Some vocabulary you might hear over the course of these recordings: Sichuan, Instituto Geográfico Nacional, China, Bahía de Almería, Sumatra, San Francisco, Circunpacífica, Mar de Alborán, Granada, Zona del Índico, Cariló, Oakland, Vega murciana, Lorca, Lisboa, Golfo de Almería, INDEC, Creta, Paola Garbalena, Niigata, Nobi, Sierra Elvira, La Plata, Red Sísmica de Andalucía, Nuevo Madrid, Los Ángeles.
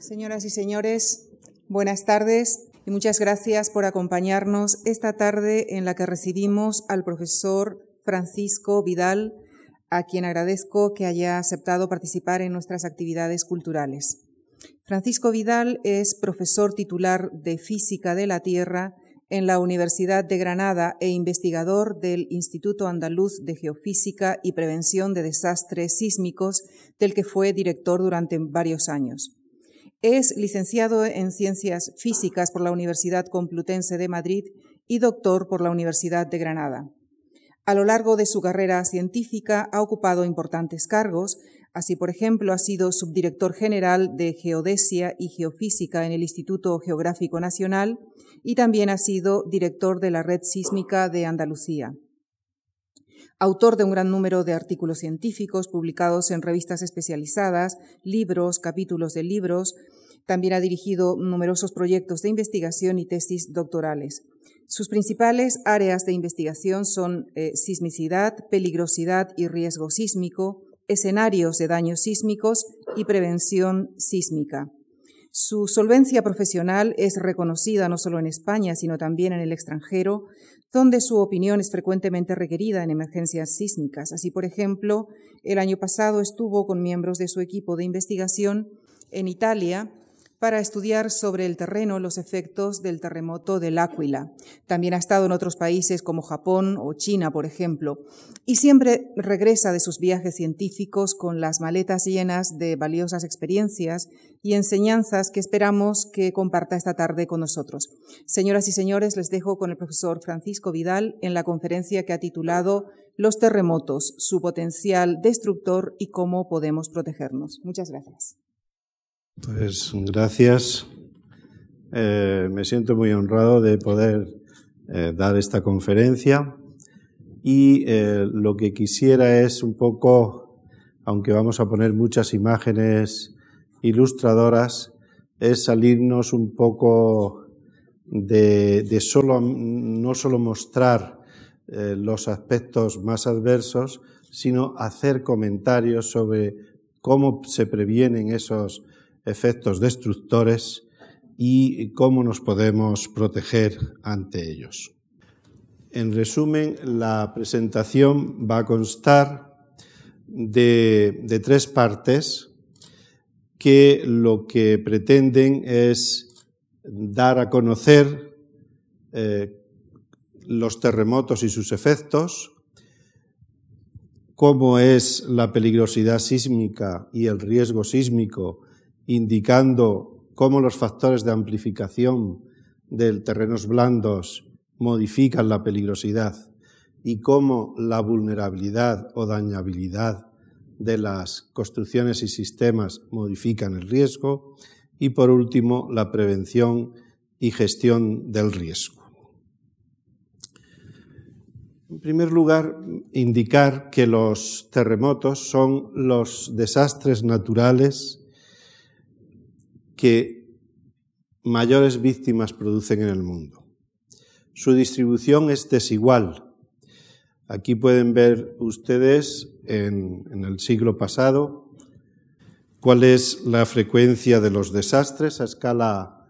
Señoras y señores, buenas tardes y muchas gracias por acompañarnos esta tarde en la que recibimos al profesor Francisco Vidal, a quien agradezco que haya aceptado participar en nuestras actividades culturales. Francisco Vidal es profesor titular de Física de la Tierra en la Universidad de Granada e investigador del Instituto Andaluz de Geofísica y Prevención de Desastres Sísmicos, del que fue director durante varios años. Es licenciado en Ciencias Físicas por la Universidad Complutense de Madrid y doctor por la Universidad de Granada. A lo largo de su carrera científica ha ocupado importantes cargos. Así, por ejemplo, ha sido subdirector general de Geodesia y Geofísica en el Instituto Geográfico Nacional y también ha sido director de la Red Sísmica de Andalucía. Autor de un gran número de artículos científicos publicados en revistas especializadas, libros, capítulos de libros. También ha dirigido numerosos proyectos de investigación y tesis doctorales. Sus principales áreas de investigación son sismicidad, peligrosidad y riesgo sísmico, escenarios de daños sísmicos y prevención sísmica. Su solvencia profesional es reconocida no solo en España, sino también en el extranjero, donde su opinión es frecuentemente requerida en emergencias sísmicas. Así, por ejemplo, el año pasado estuvo con miembros de su equipo de investigación en Italia para estudiar sobre el terreno los efectos del terremoto del Áquila. También ha estado en otros países como Japón o China, por ejemplo, y siempre regresa de sus viajes científicos con las maletas llenas de valiosas experiencias y enseñanzas que esperamos que comparta esta tarde con nosotros. Señoras y señores, les dejo con el profesor Francisco Vidal en la conferencia que ha titulado Los terremotos, su potencial destructor y cómo podemos protegernos. Muchas gracias. Pues gracias. Me siento muy honrado de poder dar esta conferencia y lo que quisiera es un poco, aunque vamos a poner muchas imágenes ilustradoras, es salirnos un poco de no solo mostrar los aspectos más adversos, sino hacer comentarios sobre cómo se previenen esos efectos destructores y cómo nos podemos proteger ante ellos. En resumen, la presentación va a constar de tres partes que lo que pretenden es dar a conocer los terremotos y sus efectos, cómo es la peligrosidad sísmica y el riesgo sísmico, indicando cómo los factores de amplificación de terrenos blandos modifican la peligrosidad y cómo la vulnerabilidad o dañabilidad de las construcciones y sistemas modifican el riesgo y, por último, la prevención y gestión del riesgo. En primer lugar, indicar que los terremotos son los desastres naturales que mayores víctimas producen en el mundo. Su distribución es desigual. Aquí pueden ver ustedes en el siglo pasado cuál es la frecuencia de los desastres a escala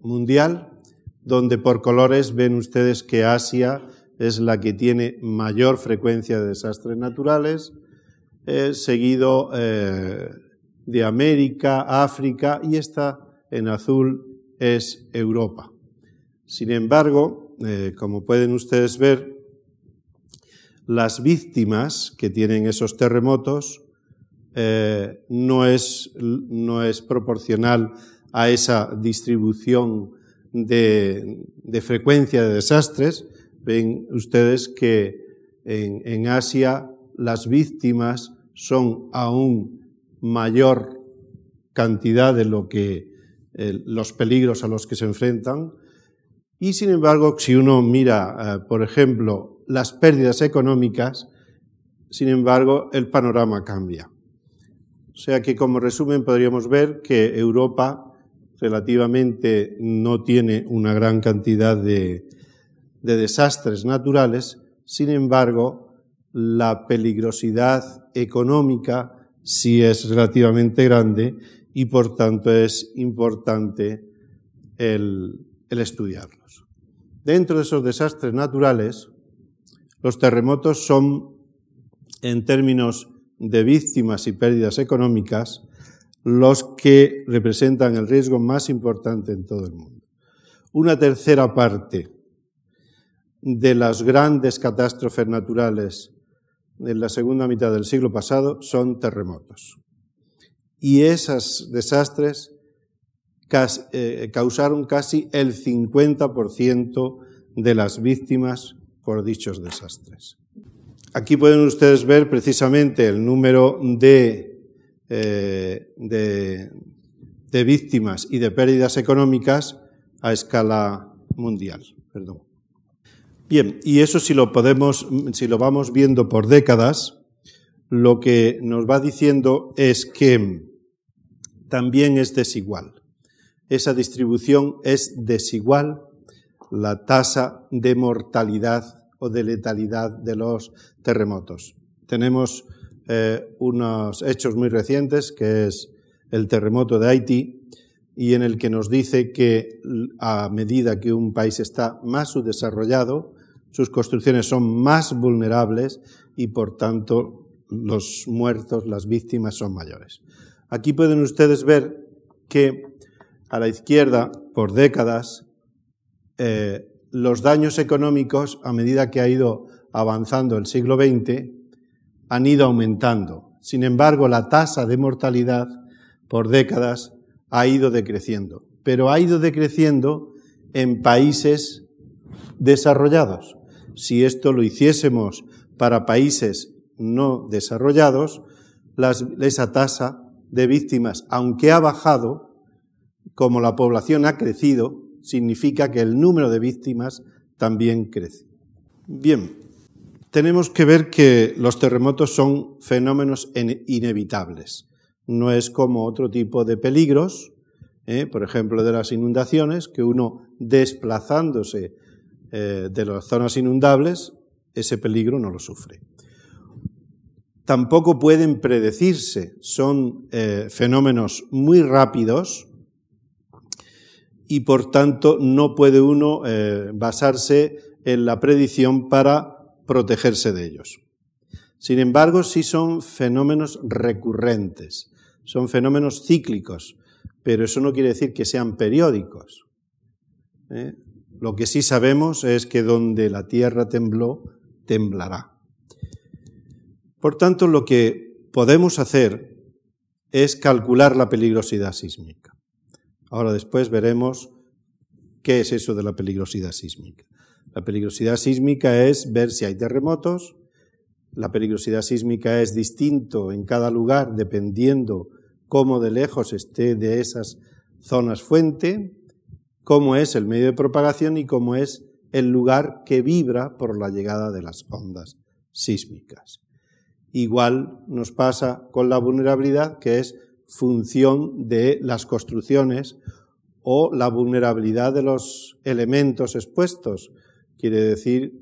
mundial, donde por colores ven ustedes que Asia es la que tiene mayor frecuencia de desastres naturales, seguido de América, África y esta en azul es Europa. Sin embargo, como pueden ustedes ver, las víctimas que tienen esos terremotos no es proporcional a esa distribución de frecuencia de desastres. Ven ustedes que en Asia las víctimas son aún mayor cantidad de lo que los peligros a los que se enfrentan y, sin embargo, si uno mira, por ejemplo, las pérdidas económicas, sin embargo, el panorama cambia. O sea que, como resumen, podríamos ver que Europa relativamente no tiene una gran cantidad de desastres naturales, sin embargo, la peligrosidad económica sí es relativamente grande y por tanto es importante el estudiarlos. Dentro de esos desastres naturales, los terremotos son, en términos de víctimas y pérdidas económicas, los que representan el riesgo más importante en todo el mundo. Una tercera parte de las grandes catástrofes naturales en la segunda mitad del siglo pasado son terremotos. Y esos desastres causaron casi el 50% de las víctimas por dichos desastres. Aquí pueden ustedes ver precisamente el número de víctimas y de pérdidas económicas a escala mundial. Perdón. Bien, y eso si lo vamos viendo por décadas, lo que nos va diciendo es que también es desigual. Esa distribución es desigual, la tasa de mortalidad o de letalidad de los terremotos. Tenemos unos hechos muy recientes, que es el terremoto de Haití, y en el que nos dice que a medida que un país está más subdesarrollado, sus construcciones son más vulnerables y, por tanto, los muertos, las víctimas son mayores. Aquí pueden ustedes ver que a la izquierda, por décadas, los daños económicos, a medida que ha ido avanzando el siglo XX, han ido aumentando. Sin embargo, la tasa de mortalidad por décadas ha ido decreciendo, pero ha ido decreciendo en países desarrollados. Si esto lo hiciésemos para países no desarrollados, esa tasa de víctimas, aunque ha bajado, como la población ha crecido, significa que el número de víctimas también crece. Bien, tenemos que ver que los terremotos son fenómenos inevitables. No es como otro tipo de peligros, por ejemplo, de las inundaciones, que uno desplazándose de las zonas inundables, ese peligro no lo sufre. Tampoco pueden predecirse, son fenómenos muy rápidos, y por tanto no puede uno basarse en la predicción para protegerse de ellos. Sin embargo, sí son fenómenos recurrentes, son fenómenos cíclicos, pero eso no quiere decir que sean periódicos. Lo que sí sabemos es que donde la tierra tembló, temblará. Por tanto, lo que podemos hacer es calcular la peligrosidad sísmica. Ahora después veremos qué es eso de la peligrosidad sísmica. La peligrosidad sísmica es ver si hay terremotos. La peligrosidad sísmica es distinto en cada lugar dependiendo cómo de lejos esté de esas zonas fuente, cómo es el medio de propagación y cómo es el lugar que vibra por la llegada de las ondas sísmicas. Igual nos pasa con la vulnerabilidad, que es función de las construcciones o la vulnerabilidad de los elementos expuestos, quiere decir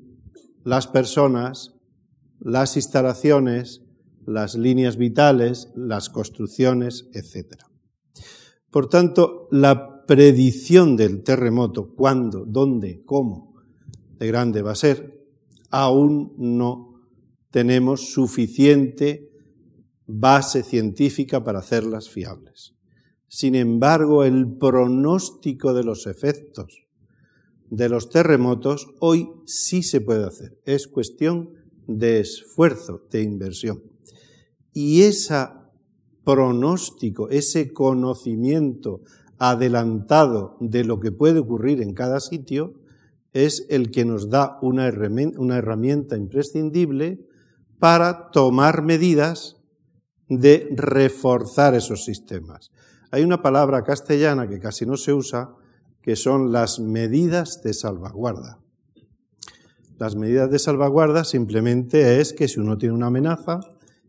las personas, las instalaciones, las líneas vitales, las construcciones, etc. Por tanto, la predicción del terremoto, cuándo, dónde, cómo, de grande va a ser, aún no tenemos suficiente base científica para hacerlas fiables. Sin embargo, el pronóstico de los efectos de los terremotos hoy sí se puede hacer. Es cuestión de esfuerzo, de inversión. Y ese pronóstico, ese conocimiento adelantado de lo que puede ocurrir en cada sitio, es el que nos da una herramienta imprescindible para tomar medidas de reforzar esos sistemas. Hay una palabra castellana que casi no se usa, que son las medidas de salvaguarda. Las medidas de salvaguarda simplemente es que si uno tiene una amenaza,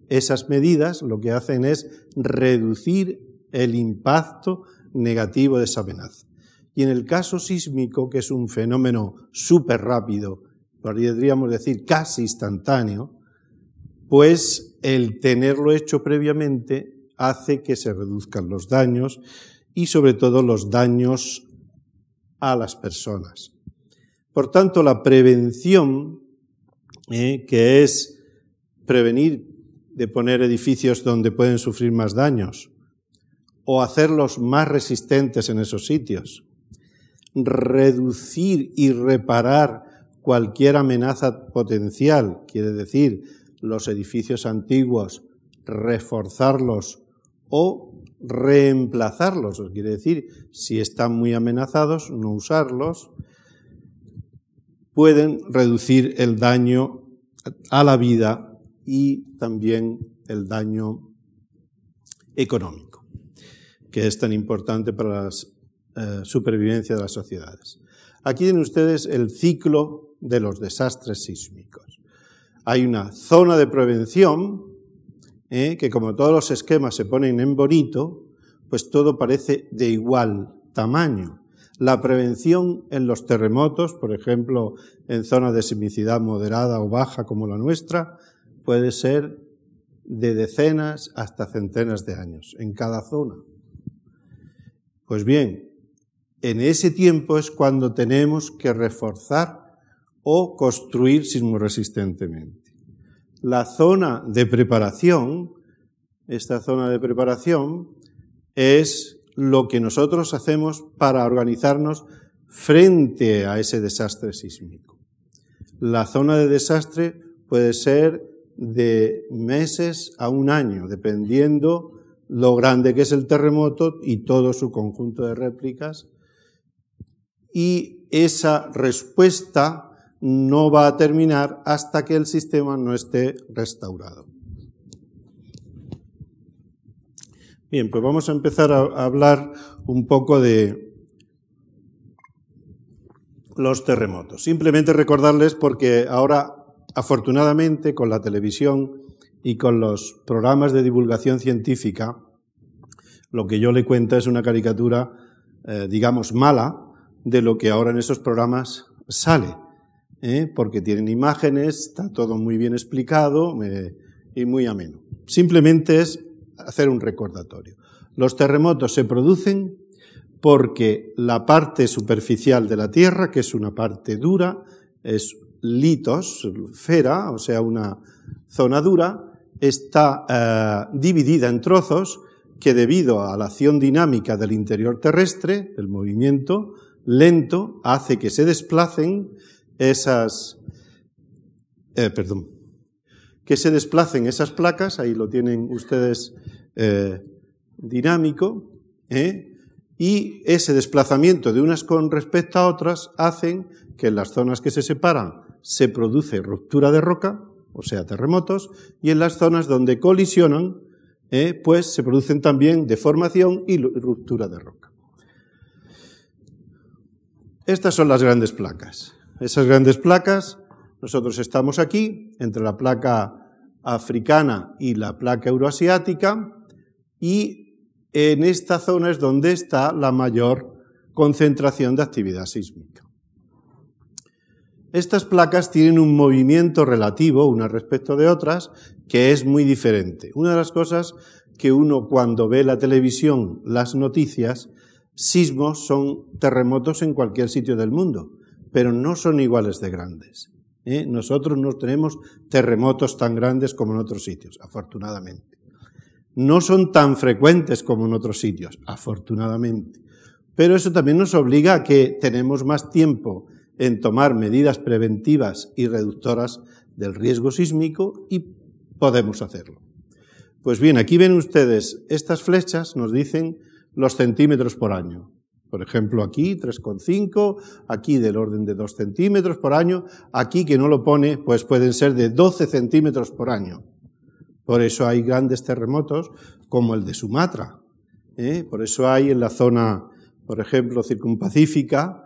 esas medidas lo que hacen es reducir el impacto negativo de esa amenaza. Y en el caso sísmico, que es un fenómeno súper rápido, podríamos decir casi instantáneo, pues el tenerlo hecho previamente hace que se reduzcan los daños y sobre todo los daños a las personas. Por tanto, la prevención, que es prevenir de poner edificios donde pueden sufrir más daños o hacerlos más resistentes en esos sitios, reducir y reparar cualquier amenaza potencial, quiere decir, los edificios antiguos, reforzarlos o reemplazarlos, quiere decir, si están muy amenazados, no usarlos, pueden reducir el daño a la vida y también el daño económico, que es tan importante para la supervivencia de las sociedades. Aquí tienen ustedes el ciclo de los desastres sísmicos. Hay una zona de prevención que, como todos los esquemas se ponen en bonito, pues todo parece de igual tamaño. La prevención en los terremotos, por ejemplo, en zonas de sismicidad moderada o baja como la nuestra, puede ser de decenas hasta centenas de años en cada zona. Pues bien, en ese tiempo es cuando tenemos que reforzar o construir sismoresistentemente. La zona de preparación, esta zona de preparación, es lo que nosotros hacemos para organizarnos frente a ese desastre sísmico. La zona de desastre puede ser de meses a un año, dependiendo lo grande que es el terremoto y todo su conjunto de réplicas. Y esa respuesta no va a terminar hasta que el sistema no esté restaurado. Bien, pues vamos a empezar a hablar un poco de los terremotos. Simplemente recordarles, porque ahora, afortunadamente, con la televisión y con los programas de divulgación científica, lo que yo le cuento es una caricatura, digamos, mala, de lo que ahora en esos programas sale, porque tienen imágenes, está todo muy bien explicado y muy ameno. Simplemente es hacer un recordatorio. Los terremotos se producen porque la parte superficial de la Tierra, que es una parte dura, es litosfera, o sea, una zona dura, está dividida en trozos que, debido a la acción dinámica del interior terrestre, el movimiento lento hace que se desplacen esas placas, ahí lo tienen ustedes dinámico, y ese desplazamiento de unas con respecto a otras hacen que en las zonas que se separan se produce ruptura de roca, o sea, terremotos, y en las zonas donde colisionan, pues se producen también deformación y ruptura de roca. Estas son las grandes placas. Esas grandes placas, nosotros estamos aquí, entre la placa africana y la placa euroasiática, y en esta zona es donde está la mayor concentración de actividad sísmica. Estas placas tienen un movimiento relativo, unas respecto de otras, que es muy diferente. Una de las cosas que uno, cuando ve la televisión, las noticias, sismos son terremotos en cualquier sitio del mundo, pero no son iguales de grandes. Nosotros no tenemos terremotos tan grandes como en otros sitios, afortunadamente. No son tan frecuentes como en otros sitios, afortunadamente. Pero eso también nos obliga a que tenemos más tiempo en tomar medidas preventivas y reductoras del riesgo sísmico, y podemos hacerlo. Pues bien, aquí ven ustedes, estas flechas nos dicen los centímetros por año. Por ejemplo, aquí 3,5, aquí del orden de 2 centímetros por año, aquí, que no lo pone, pues pueden ser de 12 centímetros por año. Por eso hay grandes terremotos como el de Sumatra. Por eso hay en la zona, por ejemplo, circunpacífica,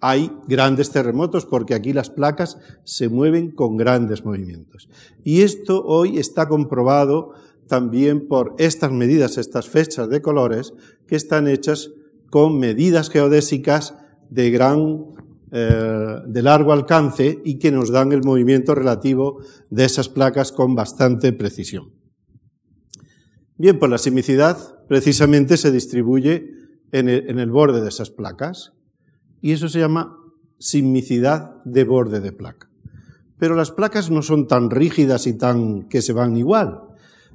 hay grandes terremotos, porque aquí las placas se mueven con grandes movimientos. Y esto hoy está comprobado también por estas medidas, estas fechas de colores, que están hechas con medidas geodésicas de largo alcance y que nos dan el movimiento relativo de esas placas con bastante precisión. Bien, pues la sismicidad precisamente se distribuye en el borde de esas placas y eso se llama sismicidad de borde de placa. Pero las placas no son tan rígidas y tan que se van igual.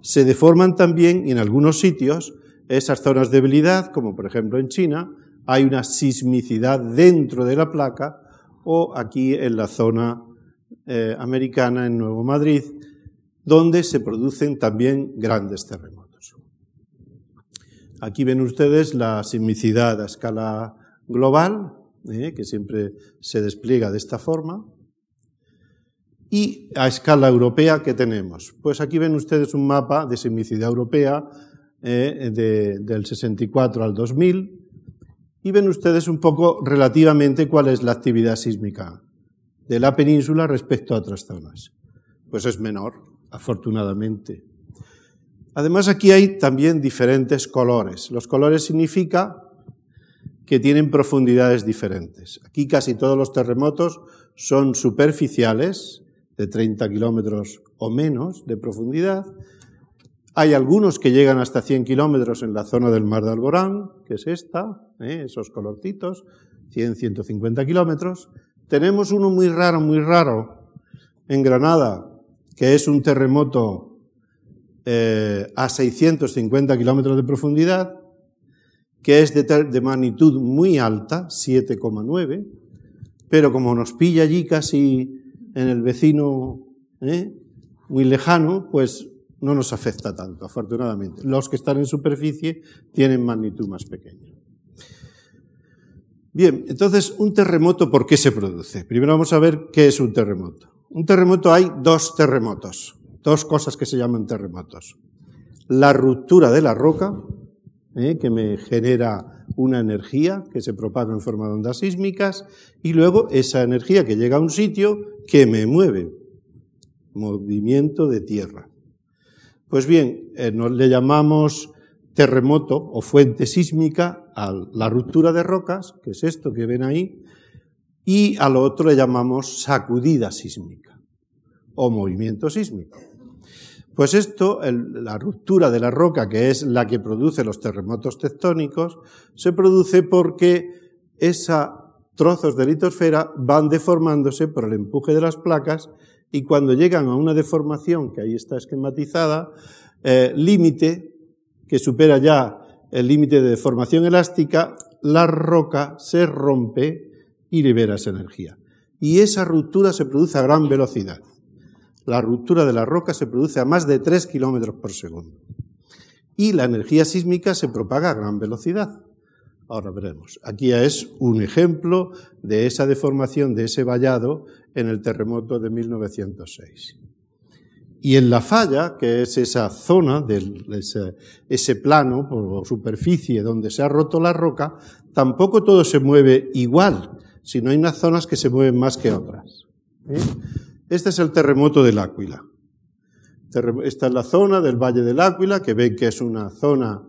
Se deforman también y en algunos sitios esas zonas de debilidad, como por ejemplo en China, hay una sismicidad dentro de la placa o aquí en la zona americana, en Nuevo Madrid, donde se producen también grandes terremotos. Aquí ven ustedes la sismicidad a escala global, que siempre se despliega de esta forma. Y a escala europea, ¿qué tenemos? Pues aquí ven ustedes un mapa de sismicidad europea del 64 al 2000 y ven ustedes un poco relativamente cuál es la actividad sísmica de la península respecto a otras zonas. Pues es menor, afortunadamente. Además, aquí hay también diferentes colores. Los colores significa que tienen profundidades diferentes. Aquí casi todos los terremotos son superficiales, de 30 kilómetros o menos de profundidad. Hay algunos que llegan hasta 100 kilómetros en la zona del Mar de Alborán, que es esta, esos colorcitos, 100, 150 kilómetros. Tenemos uno muy raro, en Granada, que es un terremoto a 650 kilómetros de profundidad, que es de magnitud muy alta, 7,9, pero como nos pilla allí casi en el vecino muy lejano, pues no nos afecta tanto, afortunadamente. Los que están en superficie tienen magnitud más pequeña. Bien, entonces, un terremoto, ¿por qué se produce? Primero vamos a ver qué es un terremoto. Un terremoto, hay dos terremotos, dos cosas que se llaman terremotos. La ruptura de la roca, que me genera una energía que se propaga en forma de ondas sísmicas, y luego esa energía que llega a un sitio que me mueve, movimiento de tierra. Pues bien, nos le llamamos terremoto o fuente sísmica a la ruptura de rocas, que es esto que ven ahí, y a lo otro le llamamos sacudida sísmica o movimiento sísmico. Pues esto, la ruptura de la roca, que es la que produce los terremotos tectónicos, se produce porque esos trozos de litosfera van deformándose por el empuje de las placas y cuando llegan a una deformación, que ahí está esquematizada, límite, que supera ya el límite de deformación elástica, la roca se rompe y libera esa energía. Y esa ruptura se produce a gran velocidad. La ruptura de la roca se produce a más de 3 kilómetros por segundo. Y la energía sísmica se propaga a gran velocidad. Ahora veremos. Aquí es un ejemplo de esa deformación, de ese vallado en el terremoto de 1906. Y en la falla, que es esa zona, ese plano o superficie donde se ha roto la roca, tampoco todo se mueve igual, sino hay unas zonas que se mueven más que otras. Este es el terremoto del Áquila. Esta es la zona del Valle del Áquila, que ven que es una zona,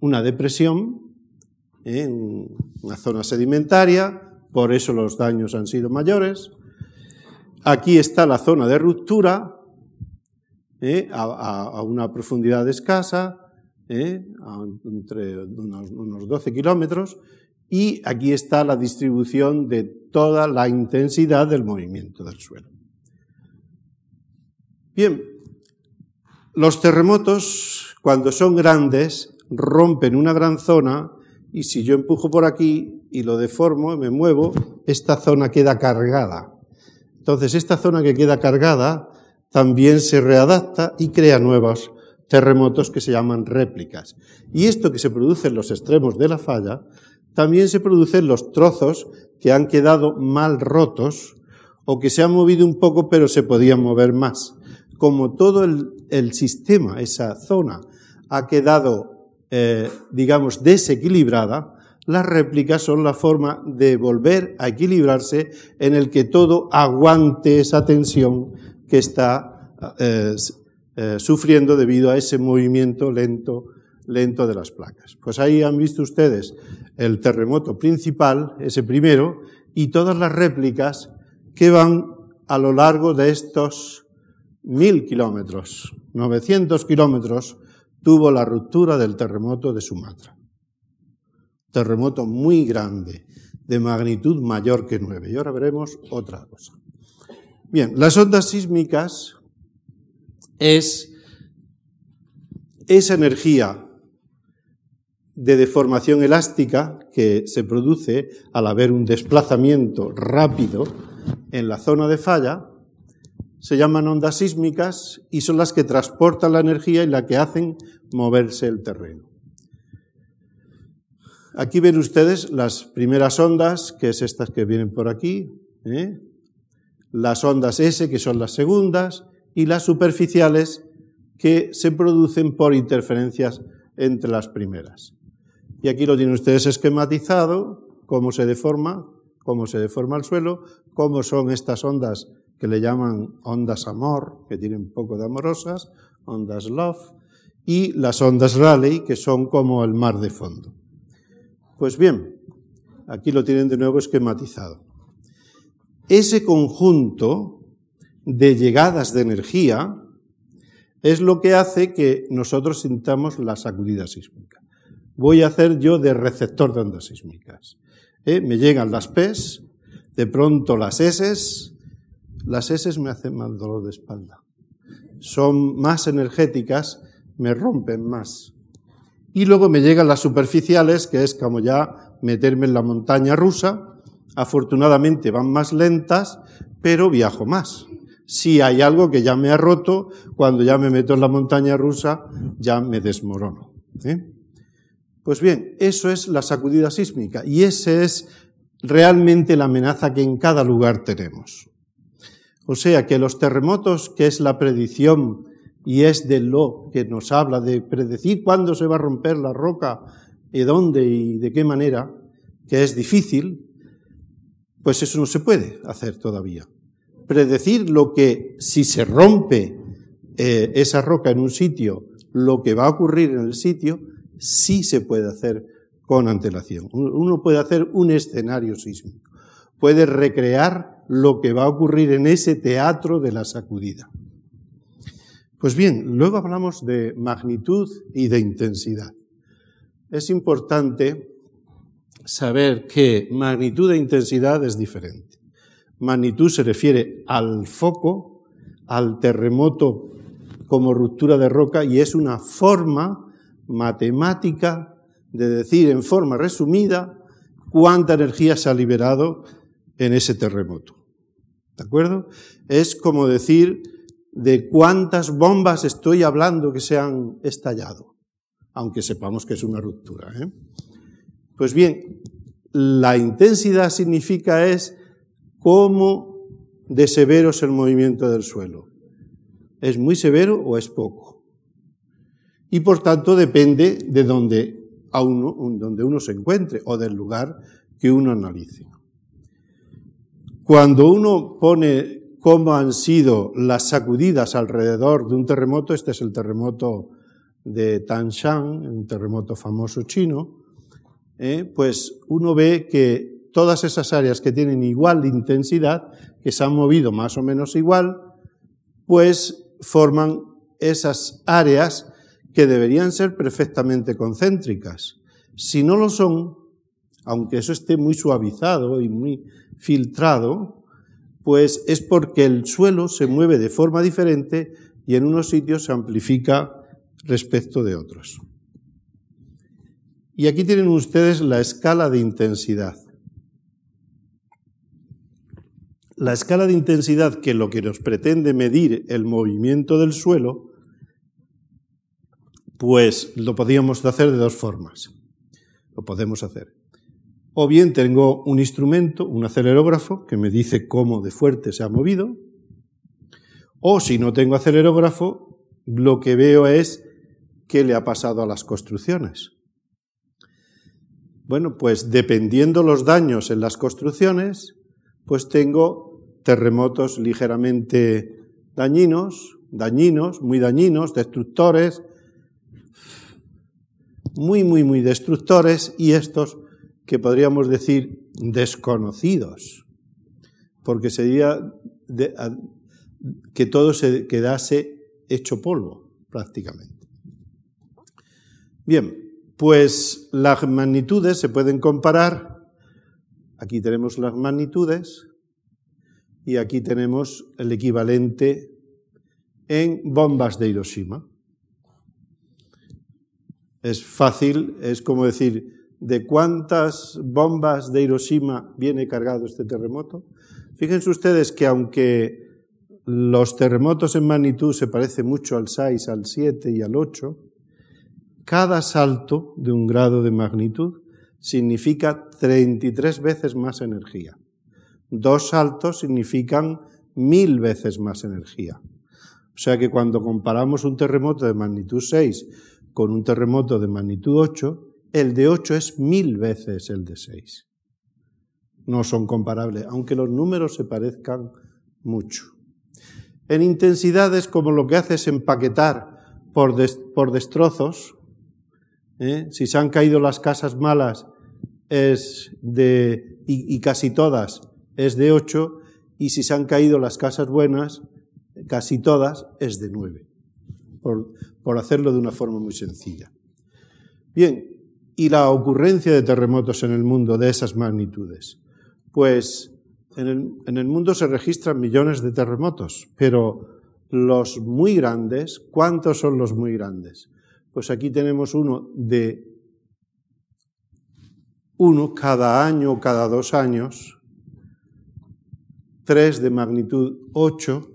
una depresión, una zona sedimentaria, por eso los daños han sido mayores. Aquí está la zona de ruptura, a una profundidad escasa, entre unos 12 kilómetros, y aquí está la distribución de toda la intensidad del movimiento del suelo. Bien, los terremotos, cuando son grandes, rompen una gran zona y si yo empujo por aquí y lo deformo, me muevo, esta zona queda cargada. Entonces, esta zona que queda cargada también se readapta y crea nuevos terremotos que se llaman réplicas. Y esto que se produce en los extremos de la falla, también se produce en los trozos que han quedado mal rotos o que se han movido un poco pero se podían mover más. Como todo el sistema, esa zona, ha quedado, digamos, desequilibrada, las réplicas son la forma de volver a equilibrarse en el que todo aguante esa tensión que está sufriendo debido a ese movimiento lento de las placas. Pues ahí han visto ustedes el terremoto principal, ese primero, y todas las réplicas que van a lo largo de estos 1000 kilómetros, 900 kilómetros, tuvo la ruptura del terremoto de Sumatra. Terremoto muy grande, de magnitud mayor que 9. Y ahora veremos otra cosa. Bien, las ondas sísmicas es esa energía de deformación elástica que se produce al haber un desplazamiento rápido en la zona de falla. Se llaman ondas sísmicas y son las que transportan la energía y las que hacen moverse el terreno. Aquí ven ustedes las primeras ondas, que es estas que vienen por aquí, las ondas S, que son las segundas, y las superficiales, que se producen por interferencias entre las primeras. Y aquí lo tienen ustedes esquematizado, cómo se deforma el suelo, cómo son estas ondas que le llaman ondas amor, que tienen poco de amorosas, ondas love, y las ondas Rayleigh, que son como el mar de fondo. Pues bien, aquí lo tienen de nuevo esquematizado. Ese conjunto de llegadas de energía es lo que hace que nosotros sintamos la sacudida sísmica. Voy a hacer yo de receptor de ondas sísmicas. Me llegan las P's, de pronto las S's. Las S's me hacen más dolor de espalda. Son más energéticas, me rompen más. Y luego me llegan las superficiales, que es como ya meterme en la montaña rusa. Afortunadamente van más lentas, pero viajo más. Si hay algo que ya me ha roto, cuando ya me meto en la montaña rusa, ya me desmorono. Pues bien, eso es la sacudida sísmica y esa es realmente la amenaza que en cada lugar tenemos. O sea que los terremotos, que es la predicción y es de lo que nos habla de predecir cuándo se va a romper la roca y dónde y de qué manera, que es difícil, pues eso no se puede hacer todavía. Predecir lo que, si se rompe esa roca en un sitio, lo que va a ocurrir en el sitio, sí se puede hacer con antelación. Uno puede hacer un escenario sísmico, puede recrear lo que va a ocurrir en ese teatro de la sacudida. Pues bien, luego hablamos de magnitud y de intensidad. Es importante saber que magnitud e intensidad es diferente. Magnitud se refiere al foco, al terremoto como ruptura de roca, y es una forma matemática de decir en forma resumida cuánta energía se ha liberado en ese terremoto. ¿De acuerdo? Es como decir de cuántas bombas estoy hablando que se han estallado, aunque sepamos que es una ruptura. Pues bien, la intensidad significa es cómo de severo es el movimiento del suelo. ¿Es muy severo o es poco? Y por tanto depende de donde uno se encuentre o del lugar que uno analice. Cuando uno pone cómo han sido las sacudidas alrededor de un terremoto, este es el terremoto de Tangshan, un terremoto famoso chino, pues uno ve que todas esas áreas que tienen igual intensidad, que se han movido más o menos igual, pues forman esas áreas que deberían ser perfectamente concéntricas. Si no lo son, aunque eso esté muy suavizado y muy filtrado, pues es porque el suelo se mueve de forma diferente y en unos sitios se amplifica respecto de otros. Y aquí tienen ustedes la escala de intensidad. La escala de intensidad, que lo que nos pretende medir el movimiento del suelo, pues lo podríamos hacer de dos formas. Lo podemos hacer. O bien tengo un instrumento, un acelerógrafo, que me dice cómo de fuerte se ha movido. O si no tengo acelerógrafo, lo que veo es qué le ha pasado a las construcciones. Bueno, pues dependiendo los daños en las construcciones, pues tengo terremotos ligeramente dañinos, muy dañinos, destructores, muy, muy, muy destructores, y estos que podríamos decir desconocidos, porque sería que todo se quedase hecho polvo prácticamente. Bien, pues las magnitudes se pueden comparar. Aquí tenemos las magnitudes y aquí tenemos el equivalente en bombas de Hiroshima. Es fácil, es como decir, ¿de cuántas bombas de Hiroshima viene cargado este terremoto? Fíjense ustedes que aunque los terremotos en magnitud se parecen mucho al 6, al 7 y al 8, cada salto de un grado de magnitud significa 33 veces más energía. 2 saltos significan 1000 veces más energía. O sea que cuando comparamos un terremoto de magnitud 6 con un terremoto de magnitud 8, el de 8 es 1000 veces el de 6. No son comparables, aunque los números se parezcan mucho. En intensidades, como lo que hace es empaquetar por destrozos, si se han caído las casas malas y casi todas es de 8, y si se han caído las casas buenas, casi todas es de 9, por hacerlo de una forma muy sencilla. Bien, y la ocurrencia de terremotos en el mundo de esas magnitudes. Pues en el mundo se registran millones de terremotos, pero los muy grandes, ¿cuántos son los muy grandes? Pues aquí tenemos uno cada año o cada 2 años, 3 de magnitud 8,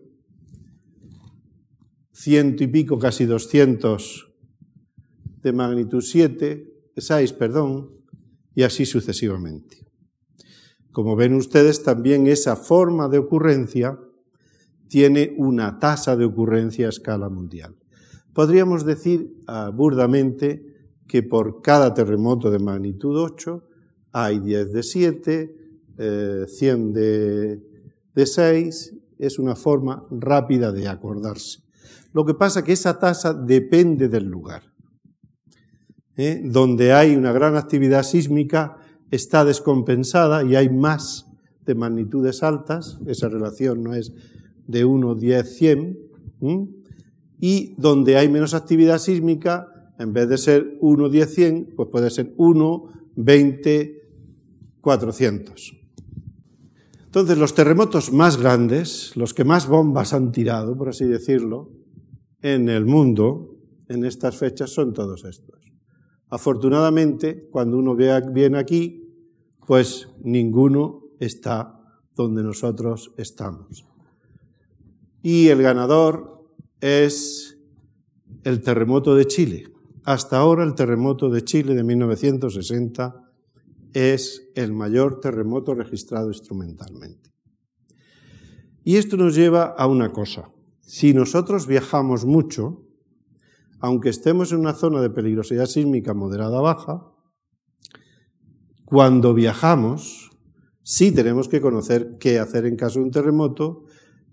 100 y pico, casi 200 de magnitud 6, y así sucesivamente. Como ven ustedes, también esa forma de ocurrencia tiene una tasa de ocurrencia a escala mundial. Podríamos decir burdamente que por cada terremoto de magnitud 8 hay 10 de 7, 100 de 6, es una forma rápida de acordarse. Lo que pasa es que esa tasa depende del lugar. Donde hay una gran actividad sísmica, está descompensada y hay más de magnitudes altas, esa relación no es de 1, 10, 100, y donde hay menos actividad sísmica, en vez de ser 1, 10, 100, pues puede ser 1, 20, 400. Entonces, los terremotos más grandes, los que más bombas han tirado, por así decirlo, en el mundo, en estas fechas, son todos estos. Afortunadamente, cuando uno viene aquí, pues ninguno está donde nosotros estamos. Y el ganador es el terremoto de Chile. Hasta ahora el terremoto de Chile de 1960 es el mayor terremoto registrado instrumentalmente. Y esto nos lleva a una cosa. Si nosotros viajamos mucho, aunque estemos en una zona de peligrosidad sísmica moderada a baja, cuando viajamos sí tenemos que conocer qué hacer en caso de un terremoto,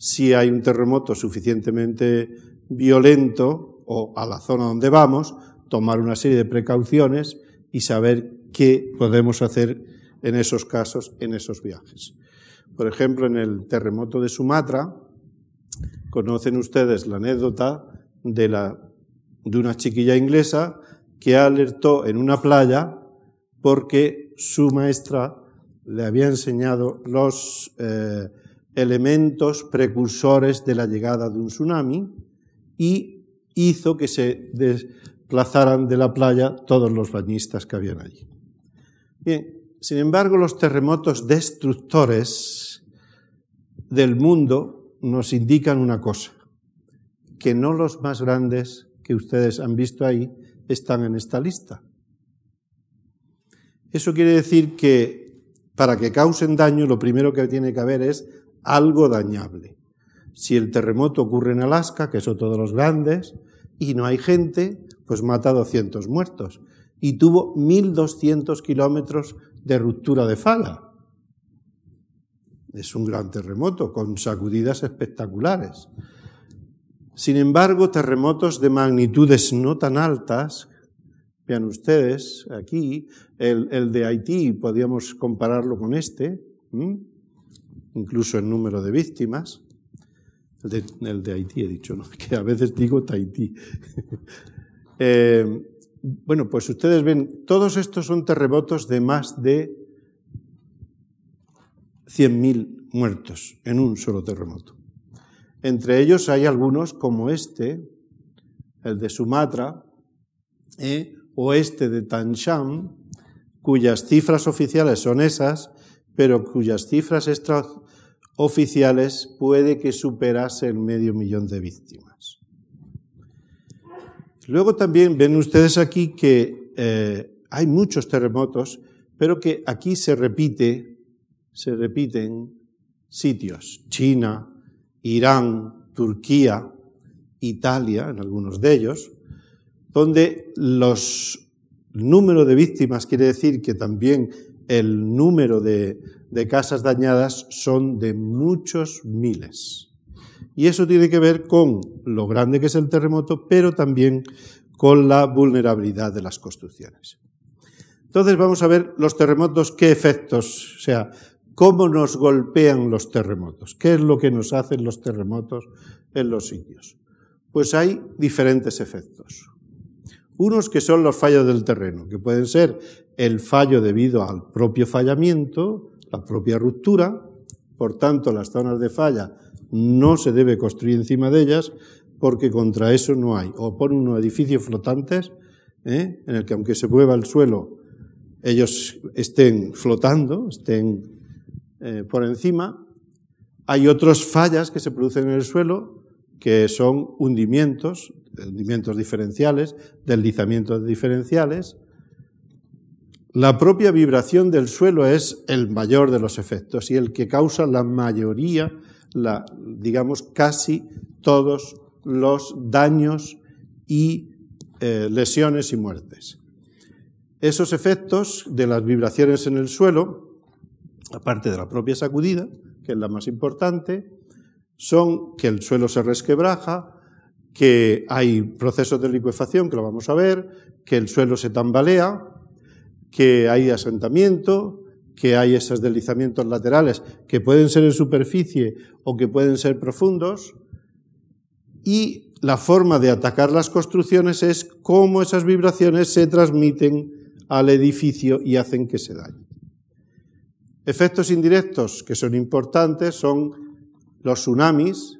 si hay un terremoto suficientemente violento o a la zona donde vamos, tomar una serie de precauciones y saber qué podemos hacer en esos casos, en esos viajes. Por ejemplo, en el terremoto de Sumatra, conocen ustedes la anécdota de una chiquilla inglesa que alertó en una playa porque su maestra le había enseñado los elementos precursores de la llegada de un tsunami y hizo que se desplazaran de la playa todos los bañistas que habían allí. Bien, sin embargo, los terremotos destructores del mundo nos indican una cosa, que no los más grandes que ustedes han visto ahí están en esta lista. Eso quiere decir que para que causen daño lo primero que tiene que haber es algo dañable. Si el terremoto ocurre en Alaska, que son todos los grandes, y no hay gente, pues mata a 200 muertos y tuvo 1.200 kilómetros de ruptura de falla. Es un gran terremoto con sacudidas espectaculares. Sin embargo, terremotos de magnitudes no tan altas, vean ustedes aquí, el de Haití, podríamos compararlo con este, incluso el número de víctimas, el de Haití he dicho, ¿no? Que a veces digo Tahití. Bueno, pues ustedes ven, todos estos son terremotos de más de 100.000 muertos en un solo terremoto. Entre ellos hay algunos como este, el de Sumatra, o este de Tangshan, cuyas cifras oficiales son esas, pero cuyas cifras extraoficiales puede que superasen 500.000 de víctimas. Luego también ven ustedes aquí que hay muchos terremotos, pero que aquí se repiten sitios: China, Irán, Turquía, Italia, en algunos de ellos, donde el número de víctimas, quiere decir que también el número de casas dañadas, son de muchos miles. Y eso tiene que ver con lo grande que es el terremoto, pero también con la vulnerabilidad de las construcciones. Entonces vamos a ver los terremotos, qué efectos, o sea, cómo nos golpean los terremotos, qué es lo que nos hacen los terremotos en los sitios. Pues hay diferentes efectos. Unos que son los fallos del terreno, que pueden ser el fallo debido al propio fallamiento, la propia ruptura. Por tanto, las zonas de falla no se debe construir encima de ellas, porque contra eso no hay. O ponen unos edificios flotantes, en el que aunque se mueva el suelo, ellos estén flotando, estén por encima. Hay otras fallas que se producen en el suelo, que son hundimientos diferenciales, deslizamientos diferenciales. La propia vibración del suelo es el mayor de los efectos y el que causa la mayoría, digamos casi todos los daños y lesiones y muertes. Esos efectos de las vibraciones en el suelo, aparte de la propia sacudida, que es la más importante, son que el suelo se resquebraja, que hay procesos de licuefacción, que lo vamos a ver, que el suelo se tambalea, que hay asentamiento, que hay esos deslizamientos laterales que pueden ser en superficie o que pueden ser profundos, y la forma de atacar las construcciones es cómo esas vibraciones se transmiten al edificio y hacen que se dañe. Efectos indirectos que son importantes son los tsunamis,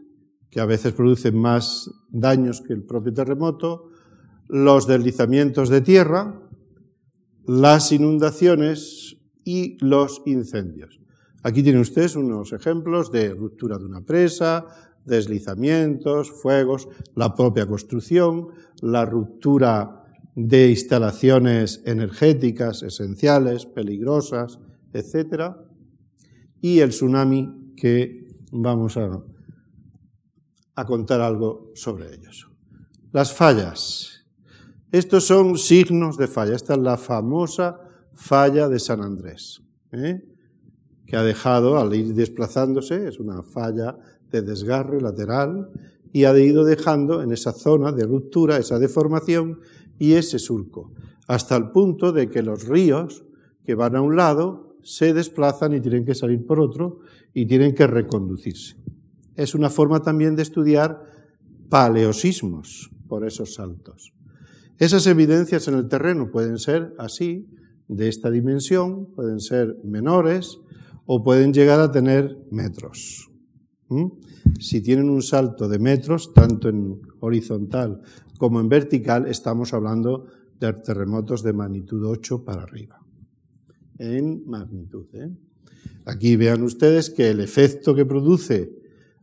que a veces producen más daños que el propio terremoto, los deslizamientos de tierra, las inundaciones y los incendios. Aquí tienen ustedes unos ejemplos de ruptura de una presa, deslizamientos, fuegos, la propia construcción, la ruptura de instalaciones energéticas esenciales, peligrosas, etc. Y el tsunami, que vamos a contar algo sobre ellos. Las fallas. Estos son signos de falla. Esta es la famosa falla de San Andrés, que ha dejado, al ir desplazándose, es una falla de desgarre lateral, y ha ido dejando en esa zona de ruptura, esa deformación y ese surco, hasta el punto de que los ríos que van a un lado se desplazan y tienen que salir por otro y tienen que reconducirse. Es una forma también de estudiar paleosismos por esos saltos. Esas evidencias en el terreno pueden ser así, de esta dimensión, pueden ser menores o pueden llegar a tener metros. Si tienen un salto de metros, tanto en horizontal como en vertical, estamos hablando de terremotos de magnitud 8 para arriba. En magnitud. Aquí vean ustedes que el efecto que produce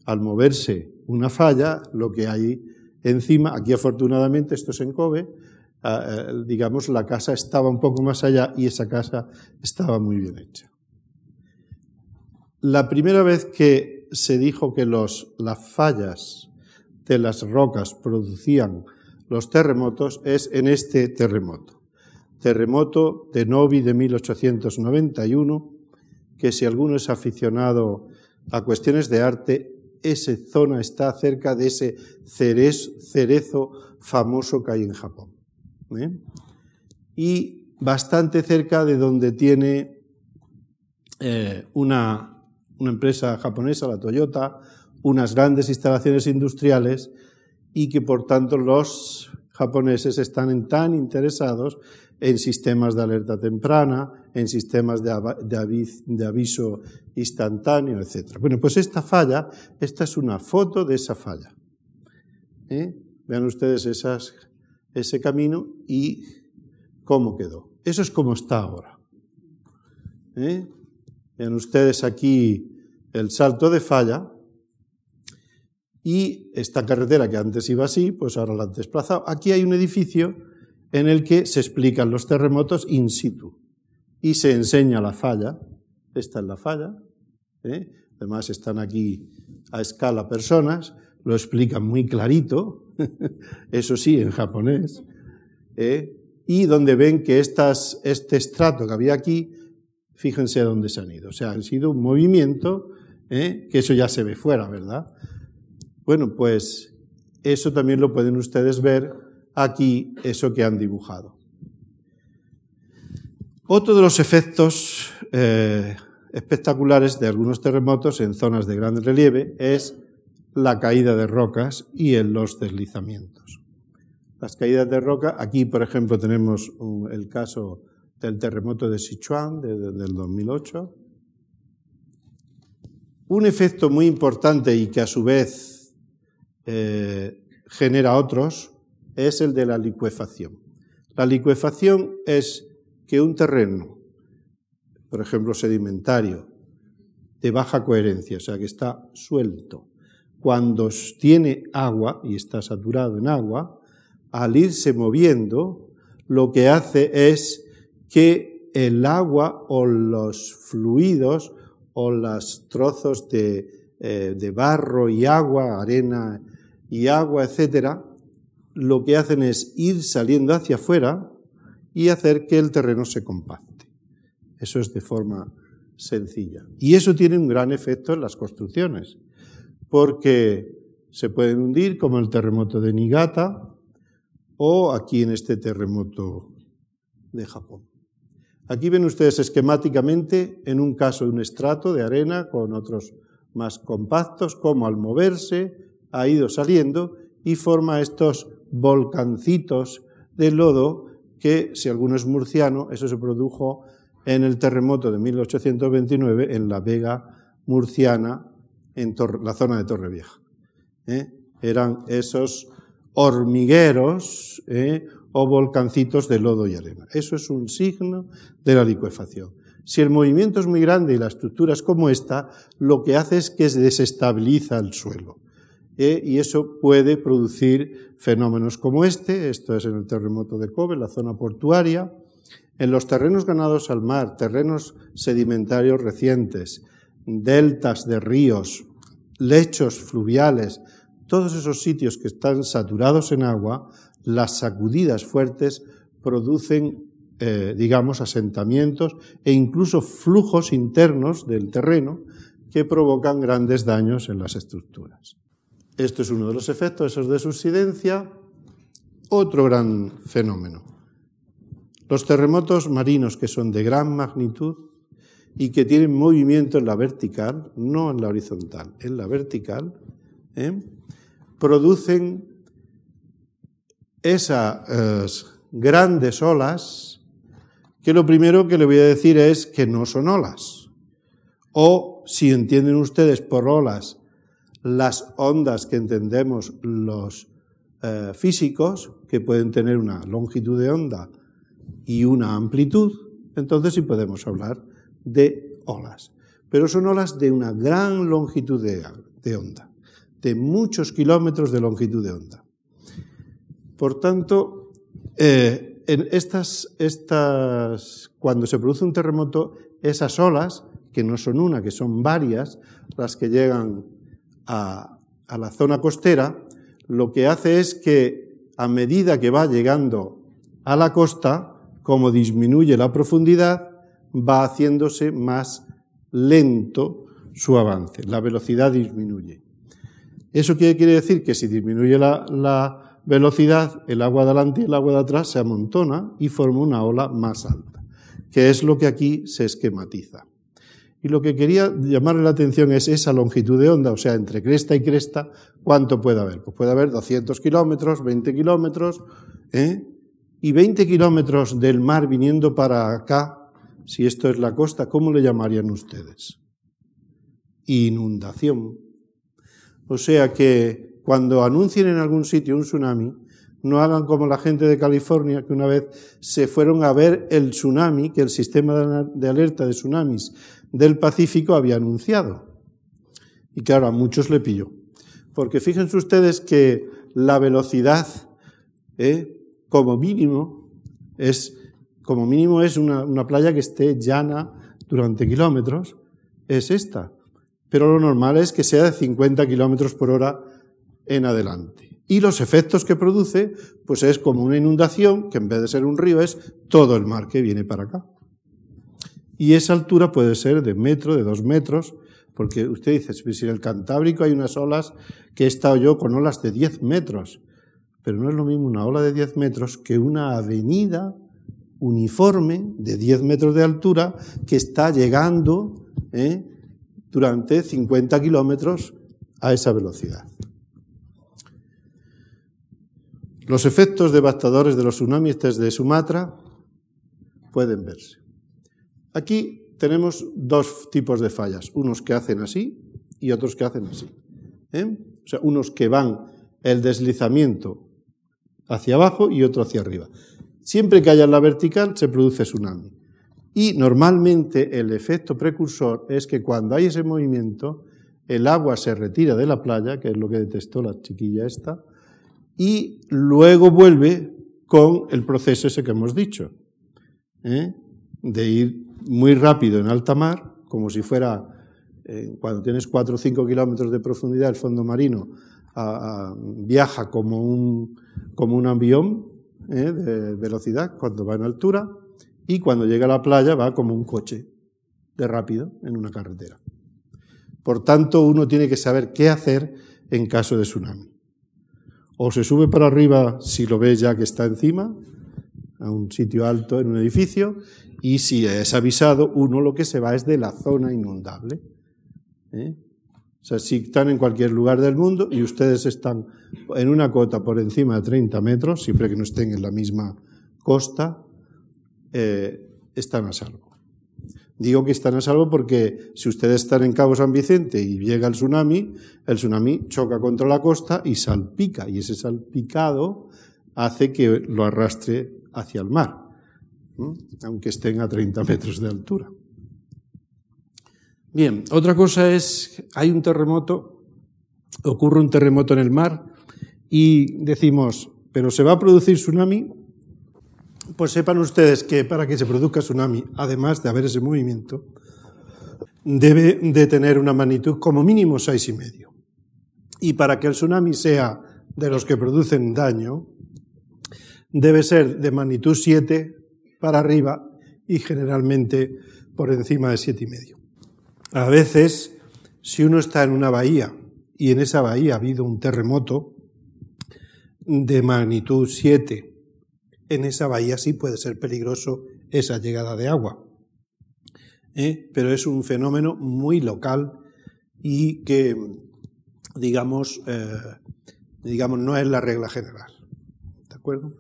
al moverse una falla, lo que hay encima, aquí afortunadamente, esto es en Kobe, digamos la casa estaba un poco más allá y esa casa estaba muy bien hecha. La primera vez que se dijo que las fallas de las rocas producían los terremotos es en este terremoto. Terremoto de Nobi de 1891, que si alguno es aficionado a cuestiones de arte, esa zona está cerca de ese cerezo famoso que hay en Japón. Y bastante cerca de donde tiene una empresa japonesa, la Toyota, unas grandes instalaciones industriales y que por tanto los japoneses están tan interesados en sistemas de alerta temprana, en sistemas de aviso instantáneo, etc. Bueno, pues esta falla, esta es una foto de esa falla. Vean ustedes ese camino y cómo quedó. Eso es como está ahora. Vean ustedes aquí el salto de falla y esta carretera que antes iba así, pues ahora la han desplazado. Aquí hay un edificio en el que se explican los terremotos in situ y se enseña la falla. Esta es la falla. Además están aquí a escala personas, lo explican muy clarito, eso sí, en japonés, y donde ven que este estrato que había aquí, fíjense a dónde se han ido. O sea, han sido un movimiento, que eso ya se ve fuera, ¿verdad? Bueno, pues eso también lo pueden ustedes ver aquí, eso que han dibujado. Otro de los efectos espectaculares de algunos terremotos en zonas de gran relieve es la caída de rocas y en los deslizamientos. Las caídas de roca, aquí por ejemplo tenemos el caso del terremoto de Sichuan del 2008. Un efecto muy importante y que a su vez genera otros es el de la licuefacción. La licuefacción es que un terreno, por ejemplo sedimentario, de baja coherencia, o sea que está suelto, cuando tiene agua y está saturado en agua, al irse moviendo, lo que hace es que el agua o los fluidos o los trozos de barro y agua, arena y agua, etcétera, lo que hacen es ir saliendo hacia afuera y hacer que el terreno se compacte. Eso es de forma sencilla. Y eso tiene un gran efecto en las construcciones, porque se pueden hundir, como el terremoto de Niigata o aquí en este terremoto de Japón. Aquí ven ustedes esquemáticamente, en un caso, un estrato de arena con otros más compactos, como al moverse ha ido saliendo y forma estos volcancitos de lodo que, si alguno es murciano, eso se produjo en el terremoto de 1829 en la Vega murciana, en la zona de Torrevieja. Eran esos hormigueros o volcancitos de lodo y arena. Eso es un signo de la licuefacción. Si el movimiento es muy grande y la estructura es como esta, lo que hace es que se desestabiliza el suelo. Y eso puede producir fenómenos como este. Esto es en el terremoto de Kobe, la zona portuaria. En los terrenos ganados al mar, terrenos sedimentarios recientes, deltas de ríos, lechos fluviales, todos esos sitios que están saturados en agua, las sacudidas fuertes producen, digamos, asentamientos e incluso flujos internos del terreno que provocan grandes daños en las estructuras. Esto es uno de los efectos, esos de subsidencia. Otro gran fenómeno, los terremotos marinos, que son de gran magnitud y que tienen movimiento en la vertical, no en la horizontal, en la vertical, producen esas grandes olas, que lo primero que le voy a decir es que no son olas. O, si entienden ustedes por olas las ondas que entendemos los físicos, que pueden tener una longitud de onda y una amplitud, entonces sí podemos hablar de olas, pero son olas de una gran longitud de onda, de muchos kilómetros de longitud de onda. Por tanto, en cuando se produce un terremoto, esas olas, que no son una, que son varias, las que llegan a la zona costera, lo que hace es que a medida que va llegando a la costa, como disminuye la profundidad, va haciéndose más lento su avance, la velocidad disminuye. ¿Eso quiere decir? Que si disminuye la velocidad, el agua de adelante y el agua de atrás se amontona y forma una ola más alta, que es lo que aquí se esquematiza. Y lo que quería llamar la atención es esa longitud de onda, o sea, entre cresta y cresta, ¿cuánto puede haber? Pues puede haber 200 kilómetros, 20 kilómetros, y 20 kilómetros del mar viniendo para acá, si esto es la costa, ¿cómo le llamarían ustedes? Inundación. O sea que cuando anuncien en algún sitio un tsunami, no hagan como la gente de California, que una vez se fueron a ver el tsunami, que el sistema de alerta de tsunamis del Pacífico había anunciado. Y claro, a muchos le pilló. Porque fíjense ustedes que la velocidad, como mínimo es una playa que esté llana durante kilómetros, es esta. Pero lo normal es que sea de 50 kilómetros por hora en adelante. Y los efectos que produce, pues es como una inundación, que en vez de ser un río es todo el mar que viene para acá. Y esa altura puede ser de metro, de 2 metros, porque usted dice, si en el Cantábrico hay unas olas que he estado yo con olas de 10 metros, pero no es lo mismo una ola de 10 metros que una avenida uniforme de 10 metros de altura que está llegando durante 50 kilómetros a esa velocidad. Los efectos devastadores de los tsunamis desde Sumatra pueden verse. Aquí tenemos 2 tipos de fallas, unos que hacen así y otros que hacen así. O sea, unos que van el deslizamiento hacia abajo y otro hacia arriba. Siempre que haya la vertical se produce tsunami. Y normalmente el efecto precursor es que cuando hay ese movimiento, el agua se retira de la playa, que es lo que detectó la chiquilla esta, y luego vuelve con el proceso ese que hemos dicho, de ir muy rápido en alta mar, como si fuera, cuando tienes 4 o 5 kilómetros de profundidad, el fondo marino viaja como un avión de velocidad cuando va en altura, y cuando llega a la playa va como un coche de rápido en una carretera. Por tanto, uno tiene que saber qué hacer en caso de tsunami. O se sube para arriba si lo ves ya que está encima, a un sitio alto en un edificio, y si es avisado, uno lo que se va es de la zona inundable. O sea, si están en cualquier lugar del mundo y ustedes están en una cota por encima de 30 metros, siempre que no estén en la misma costa, están a salvo. Digo que están a salvo porque si ustedes están en Cabo San Vicente y llega el tsunami choca contra la costa y salpica, y ese salpicado hace que lo arrastre hacia el mar, aunque estén a 30 metros de altura. Bien, otra cosa es, hay un terremoto, ocurre un terremoto en el mar y decimos, ¿pero se va a producir tsunami? Pues sepan ustedes que para que se produzca tsunami, además de haber ese movimiento, debe de tener una magnitud como mínimo 6,5. Y para que el tsunami sea de los que producen daño, debe ser de magnitud 7 para arriba y generalmente por encima de 7,5. A veces, si uno está en una bahía y en esa bahía ha habido un terremoto de magnitud 7, en esa bahía sí puede ser peligroso esa llegada de agua. Pero es un fenómeno muy local y que, digamos, no es la regla general. ¿De acuerdo?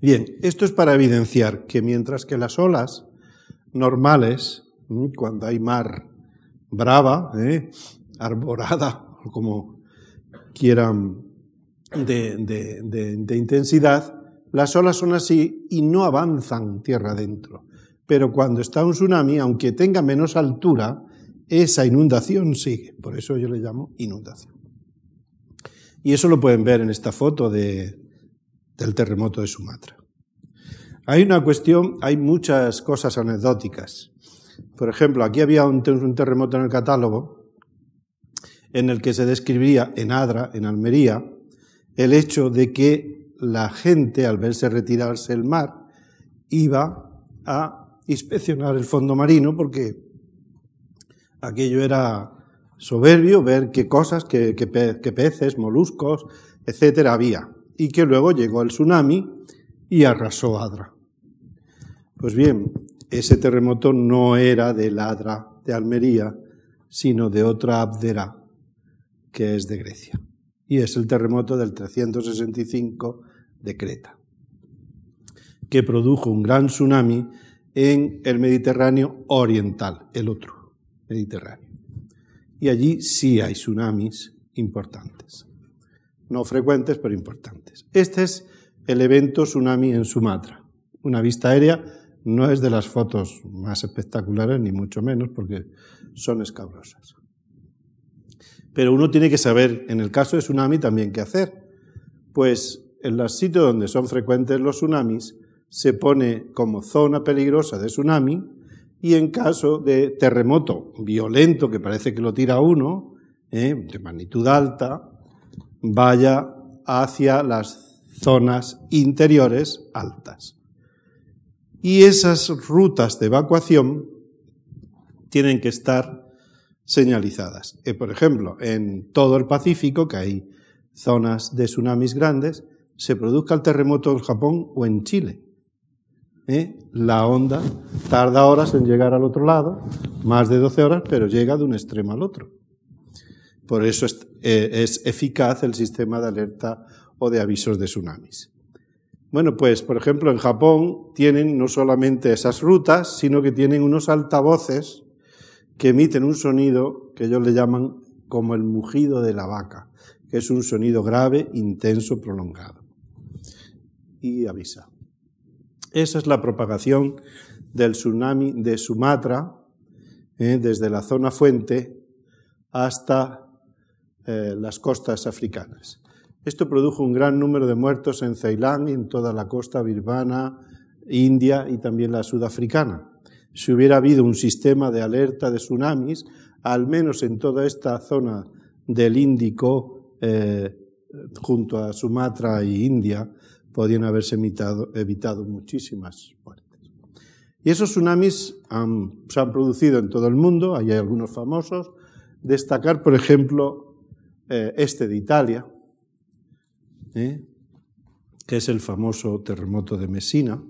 Bien, esto es para evidenciar que mientras que las olas normales, cuando hay mar brava, arborada, o como quieran, de intensidad, las olas son así y no avanzan tierra adentro. Pero cuando está un tsunami, aunque tenga menos altura, esa inundación sigue. Por eso yo le llamo inundación. Y eso lo pueden ver en esta foto del terremoto de Sumatra. Hay una cuestión, hay muchas cosas anecdóticas. Por ejemplo, aquí había un terremoto en el catálogo en el que se describía en Adra, en Almería, el hecho de que la gente, al verse retirarse el mar, iba a inspeccionar el fondo marino porque aquello era soberbio, ver qué cosas, qué peces, moluscos, etcétera, había. Y que luego llegó el tsunami y arrasó Adra. Pues bien, ese terremoto no era del Adra de Almería, sino de otra Abdera, que es de Grecia. Y es el terremoto del 365 de Creta, que produjo un gran tsunami en el Mediterráneo oriental, el otro Mediterráneo. Y allí sí hay tsunamis importantes. No frecuentes, pero importantes. Este es el evento tsunami en Sumatra. Una vista aérea no es de las fotos más espectaculares, ni mucho menos, porque son escabrosas. Pero uno tiene que saber, en el caso de tsunami, también qué hacer. Pues en los sitios donde son frecuentes los tsunamis, se pone como zona peligrosa de tsunami, y en caso de terremoto violento, que parece que lo tira uno, de magnitud alta, vaya hacia las zonas interiores altas. Y esas rutas de evacuación tienen que estar señalizadas. Por ejemplo, en todo el Pacífico, que hay zonas de tsunamis grandes, se produzca el terremoto en Japón o en Chile. La onda tarda horas en llegar al otro lado, más de 12 horas, pero llega de un extremo al otro. Por eso es eficaz el sistema de alerta o de avisos de tsunamis. Bueno, pues, por ejemplo, en Japón tienen no solamente esas rutas, sino que tienen unos altavoces que emiten un sonido que ellos le llaman como el mugido de la vaca, que es un sonido grave, intenso, prolongado. Y avisa. Esa es la propagación del tsunami de Sumatra, desde la zona fuente hasta las costas africanas. Esto produjo un gran número de muertos en Ceilán y en toda la costa birmana, India y también la sudafricana. Si hubiera habido un sistema de alerta de tsunamis, al menos en toda esta zona del Índico, junto a Sumatra y India, podían haberse evitado muchísimas muertes. Y esos tsunamis se han producido en todo el mundo, ahí hay algunos famosos. Destacar, por ejemplo, este de Italia, que es el famoso terremoto de Mesina,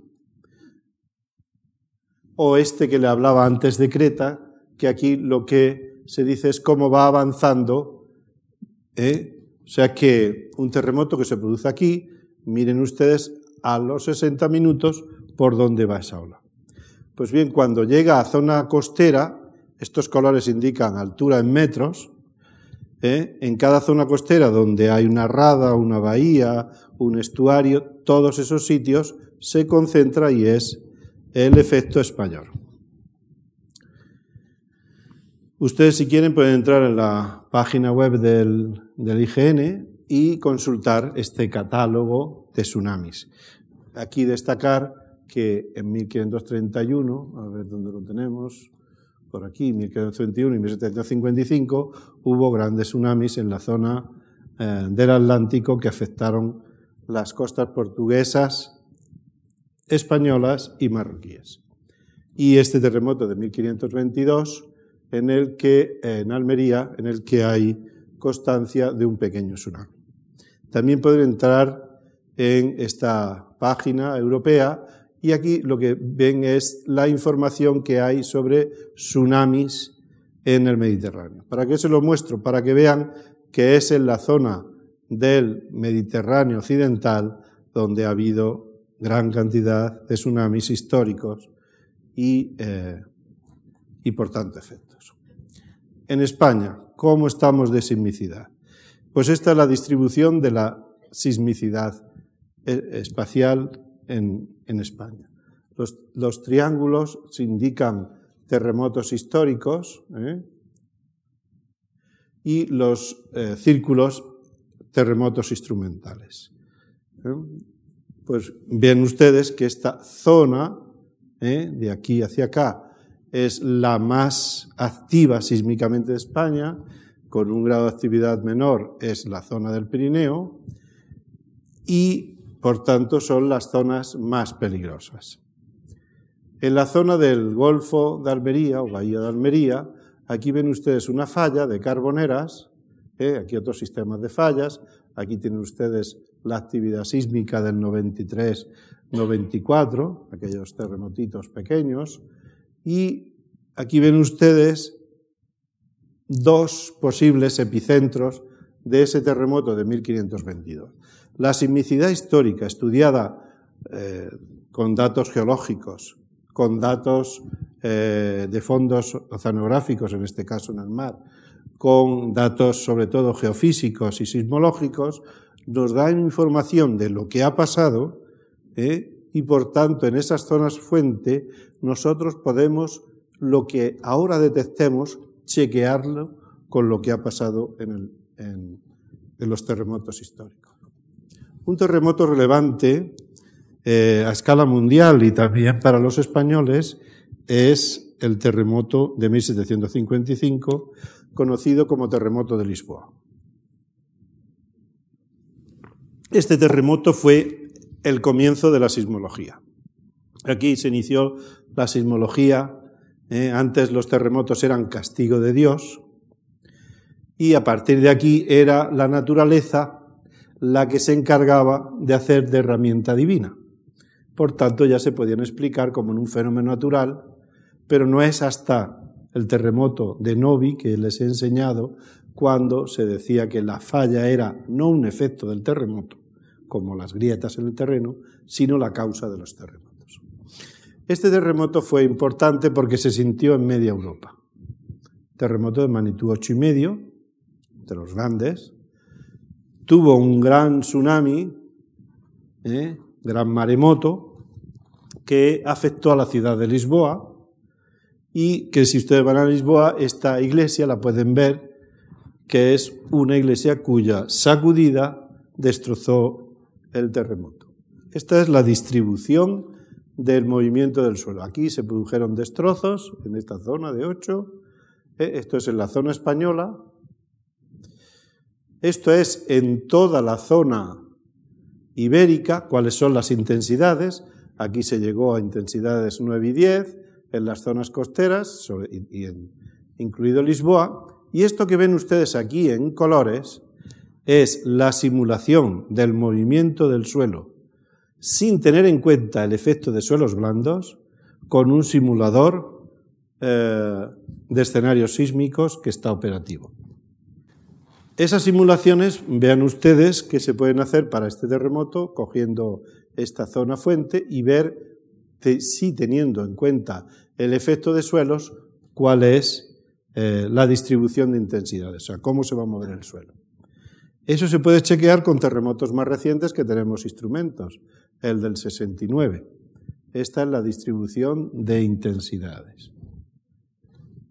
o este que le hablaba antes de Creta, que aquí lo que se dice es cómo va avanzando, o sea que un terremoto que se produce aquí, miren ustedes a los 60 minutos por dónde va esa ola. Pues bien, cuando llega a zona costera, estos colores indican altura en metros. En cada zona costera donde hay una rada, una bahía, un estuario, todos esos sitios se concentra y es el efecto español. Ustedes, si quieren, pueden entrar en la página web del IGN y consultar este catálogo de tsunamis. Aquí destacar que en 1531, a ver dónde lo tenemos, por aquí, 1531 y 1755, hubo grandes tsunamis en la zona del Atlántico que afectaron las costas portuguesas, españolas y marroquíes. Y este terremoto de 1522, en Almería, en el que hay constancia de un pequeño tsunami. También pueden entrar en esta página europea. Y aquí lo que ven es la información que hay sobre tsunamis en el Mediterráneo. ¿Para qué se lo muestro? Para que vean que es en la zona del Mediterráneo occidental donde ha habido gran cantidad de tsunamis históricos y por tanto efectos. En España, ¿cómo estamos de sismicidad? Pues esta es la distribución de la sismicidad espacial en España. Los triángulos indican terremotos históricos, y los círculos terremotos instrumentales. Pues ven ustedes que esta zona, de aquí hacia acá, es la más activa sísmicamente de España, con un grado de actividad menor es la zona del Pirineo, y por tanto, son las zonas más peligrosas. En la zona del Golfo de Almería, o Bahía de Almería, aquí ven ustedes una falla de Carboneras, aquí otros sistemas de fallas, aquí tienen ustedes la actividad sísmica del 93-94, aquellos terremotitos pequeños, y aquí ven ustedes dos posibles epicentros de ese terremoto de 1522. La sismicidad histórica estudiada con datos geológicos, con datos de fondos oceanográficos, en este caso en el mar, con datos sobre todo geofísicos y sismológicos, nos da información de lo que ha pasado y por tanto en esas zonas fuente nosotros podemos, lo que ahora detectemos, chequearlo con lo que ha pasado en los terremotos históricos. Un terremoto relevante a escala mundial y también para los españoles es el terremoto de 1755, conocido como terremoto de Lisboa. Este terremoto fue el comienzo de la sismología. Aquí se inició la sismología. Antes los terremotos eran castigo de Dios y a partir de aquí era la naturaleza la que se encargaba de hacer de herramienta divina. Por tanto, ya se podían explicar como en un fenómeno natural, pero no es hasta el terremoto de Nobi, que les he enseñado, cuando se decía que la falla era no un efecto del terremoto, como las grietas en el terreno, sino la causa de los terremotos. Este terremoto fue importante porque se sintió en media Europa. Terremoto de magnitud 8,5, de los grandes. Tuvo un gran tsunami, gran maremoto, que afectó a la ciudad de Lisboa y que si ustedes van a Lisboa, esta iglesia la pueden ver, que es una iglesia cuya sacudida destrozó el terremoto. Esta es la distribución del movimiento del suelo. Aquí se produjeron destrozos en esta zona de 8. Esto es en la zona española. Esto es en toda la zona ibérica, cuáles son las intensidades. Aquí se llegó a intensidades 9 y 10 en las zonas costeras, incluido Lisboa. Y esto que ven ustedes aquí en colores es la simulación del movimiento del suelo sin tener en cuenta el efecto de suelos blandos, con un simulador de escenarios sísmicos que está operativo. Esas simulaciones, vean ustedes, que se pueden hacer para este terremoto, cogiendo esta zona fuente y ver, si teniendo en cuenta el efecto de suelos, cuál es la distribución de intensidades, o sea, cómo se va a mover el suelo. Eso se puede chequear con terremotos más recientes que tenemos instrumentos. El del 69. Esta es la distribución de intensidades.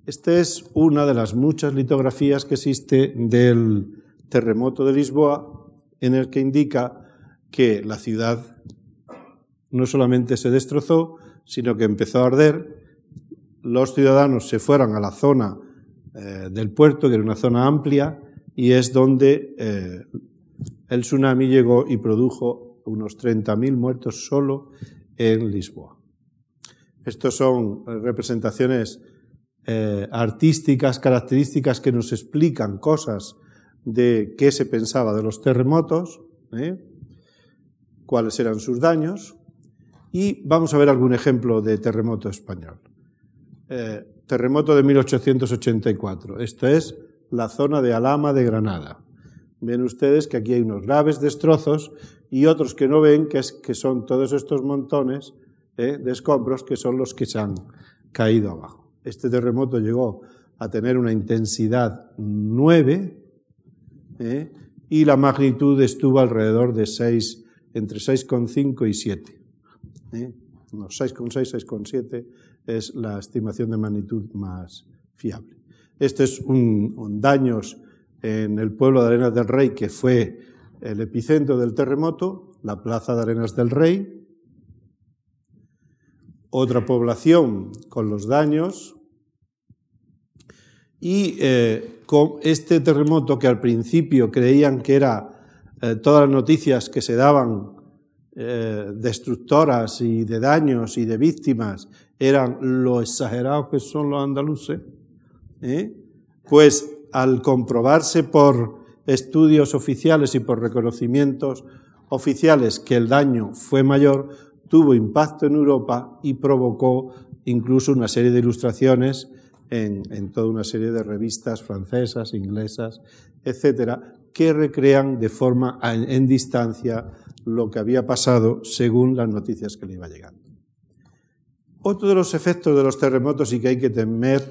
Esta es una de las muchas litografías que existe del terremoto de Lisboa, en el que indica que la ciudad no solamente se destrozó, sino que empezó a arder. Los ciudadanos se fueron a la zona del puerto, que era una zona amplia, y es donde el tsunami llegó y produjo unos 30,000 muertos solo en Lisboa. Estas son representaciones artísticas, características que nos explican cosas de qué se pensaba de los terremotos, cuáles eran sus daños, y vamos a ver algún ejemplo de terremoto español. Terremoto de 1884, esto es la zona de Alhambra de Granada. Ven ustedes que aquí hay unos graves destrozos y otros que no ven, que son todos estos montones de escombros que son los que se han caído abajo. Este terremoto llegó a tener una intensidad 9 y la magnitud estuvo alrededor de 6, entre 6,5 y 7. Unos 6,6, 6,7 es la estimación de magnitud más fiable. Este es un daños en el pueblo de Arenas del Rey, que fue el epicentro del terremoto, la plaza de Arenas del Rey. Otra población con los daños. Y con este terremoto que al principio creían que era todas las noticias que se daban destructoras y de daños y de víctimas eran lo exagerados que son los andaluces, pues al comprobarse por estudios oficiales y por reconocimientos oficiales que el daño fue mayor, tuvo impacto en Europa y provocó incluso una serie de ilustraciones en toda una serie de revistas francesas, inglesas, etcétera, que recrean de forma en distancia lo que había pasado según las noticias que le iba llegando. Otro de los efectos de los terremotos y que hay que temer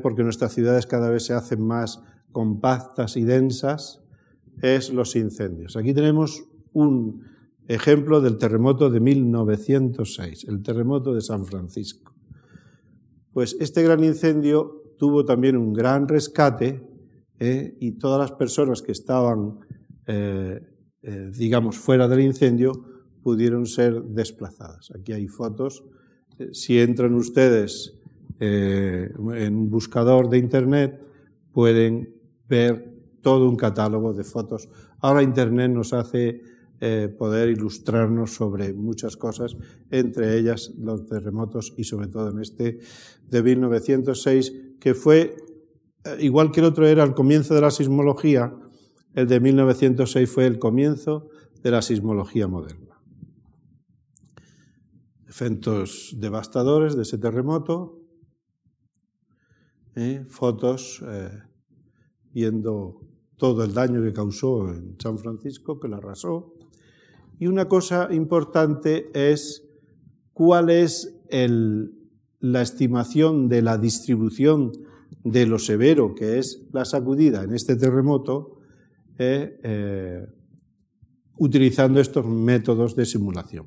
porque nuestras ciudades cada vez se hacen más compactas y densas, es los incendios. Aquí tenemos un ejemplo del terremoto de 1906, el terremoto de San Francisco. Pues este gran incendio tuvo también un gran rescate y todas las personas que estaban, digamos, fuera del incendio pudieron ser desplazadas. Aquí hay fotos. Si entran ustedes en un buscador de internet pueden ver todo un catálogo de fotos. Ahora internet nos hace poder ilustrarnos sobre muchas cosas, entre ellas los terremotos y sobre todo en este de 1906, que fue, igual que el otro era el comienzo de la sismología, el de 1906 fue el comienzo de la sismología moderna. Efectos devastadores de ese terremoto, fotos viendo todo el daño que causó en San Francisco, que lo arrasó. Y una cosa importante es cuál es la estimación de la distribución de lo severo que es la sacudida en este terremoto, utilizando estos métodos de simulación.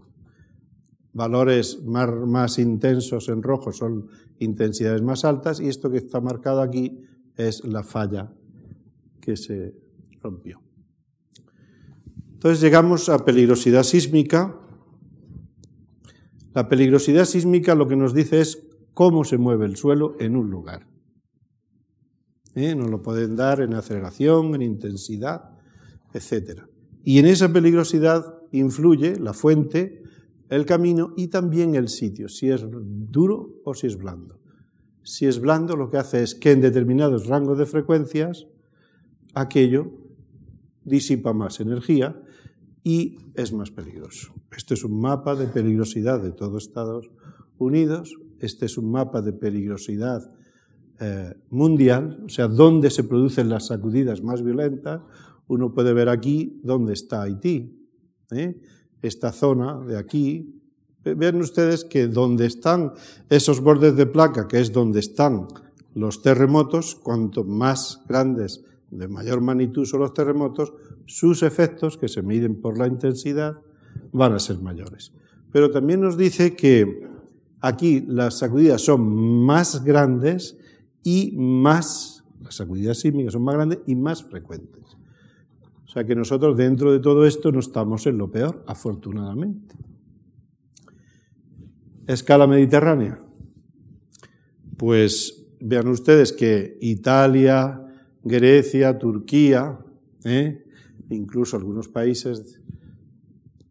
Valores más intensos en rojo son intensidades más altas y esto que está marcado aquí es la falla que se rompió. Entonces llegamos a peligrosidad sísmica. La peligrosidad sísmica lo que nos dice es cómo se mueve el suelo en un lugar. Nos lo pueden dar en aceleración, en intensidad, etc. Y en esa peligrosidad influye la fuente, el camino y también el sitio, si es duro o si es blando. Si es blando, lo que hace es que en determinados rangos de frecuencias aquello disipa más energía y es más peligroso. Este es un mapa de peligrosidad de todo Estados Unidos, este es un mapa de peligrosidad mundial, o sea, dónde se producen las sacudidas más violentas. Uno puede ver aquí dónde está Haití, esta zona de aquí. Vean ustedes que donde están esos bordes de placa, que es donde están los terremotos, cuanto más grandes, de mayor magnitud son los terremotos, sus efectos, que se miden por la intensidad, van a ser mayores. Pero también nos dice que aquí las sacudidas son más grandes y más, las sacudidas sísmicas son más grandes y más frecuentes. O sea que nosotros dentro de todo esto no estamos en lo peor, afortunadamente. Escala mediterránea. Pues vean ustedes que Italia, Grecia, Turquía, incluso algunos países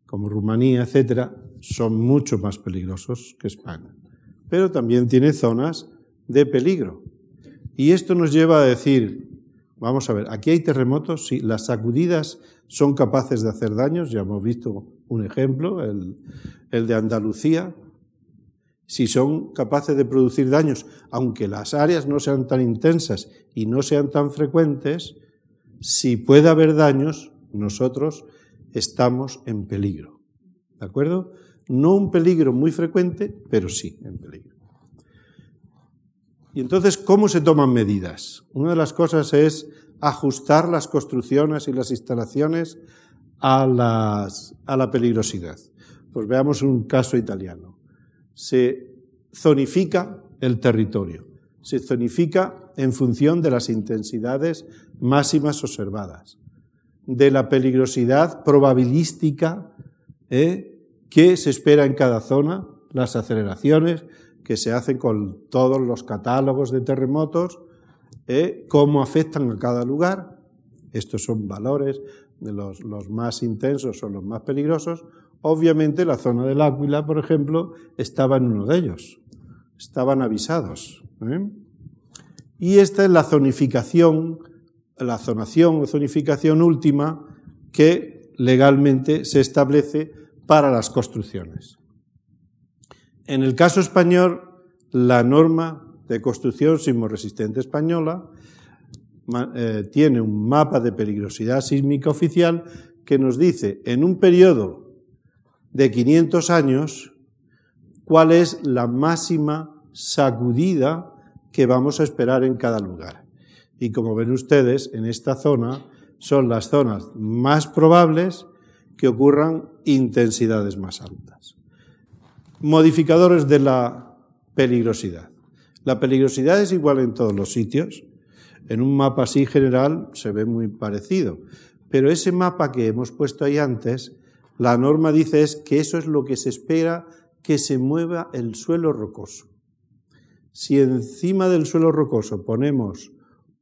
como Rumanía, etcétera, son mucho más peligrosos que España. Pero también tiene zonas de peligro. Y esto nos lleva a decir, vamos a ver, aquí hay terremotos, sí, las sacudidas son capaces de hacer daños, ya hemos visto un ejemplo, el de Andalucía, si son capaces de producir daños, aunque las áreas no sean tan intensas y no sean tan frecuentes, si puede haber daños, nosotros estamos en peligro, ¿de acuerdo? No un peligro muy frecuente, pero sí en peligro. Y entonces, ¿cómo se toman medidas? Una de las cosas es ajustar las construcciones y las instalaciones a la peligrosidad. Pues veamos un caso italiano. Se zonifica el territorio, se zonifica en función de las intensidades máximas observadas, de la peligrosidad probabilística que se espera en cada zona, las aceleraciones que se hacen con todos los catálogos de terremotos, cómo afectan a cada lugar. Estos son valores, de los más intensos son los más peligrosos. Obviamente la zona del Áquila, por ejemplo, estaba en uno de ellos, estaban avisados. Y esta es la zonificación última que legalmente se establece para las construcciones. En el caso español, la norma de construcción sismorresistente española tiene un mapa de peligrosidad sísmica oficial que nos dice en un periodo de 500 años cuál es la máxima sacudida que vamos a esperar en cada lugar. Y como ven ustedes, en esta zona son las zonas más probables que ocurran intensidades más altas. Modificadores de la peligrosidad. La peligrosidad es igual en todos los sitios. En un mapa así general se ve muy parecido, pero ese mapa que hemos puesto ahí antes, la norma dice es que eso es lo que se espera que se mueva el suelo rocoso. Si encima del suelo rocoso ponemos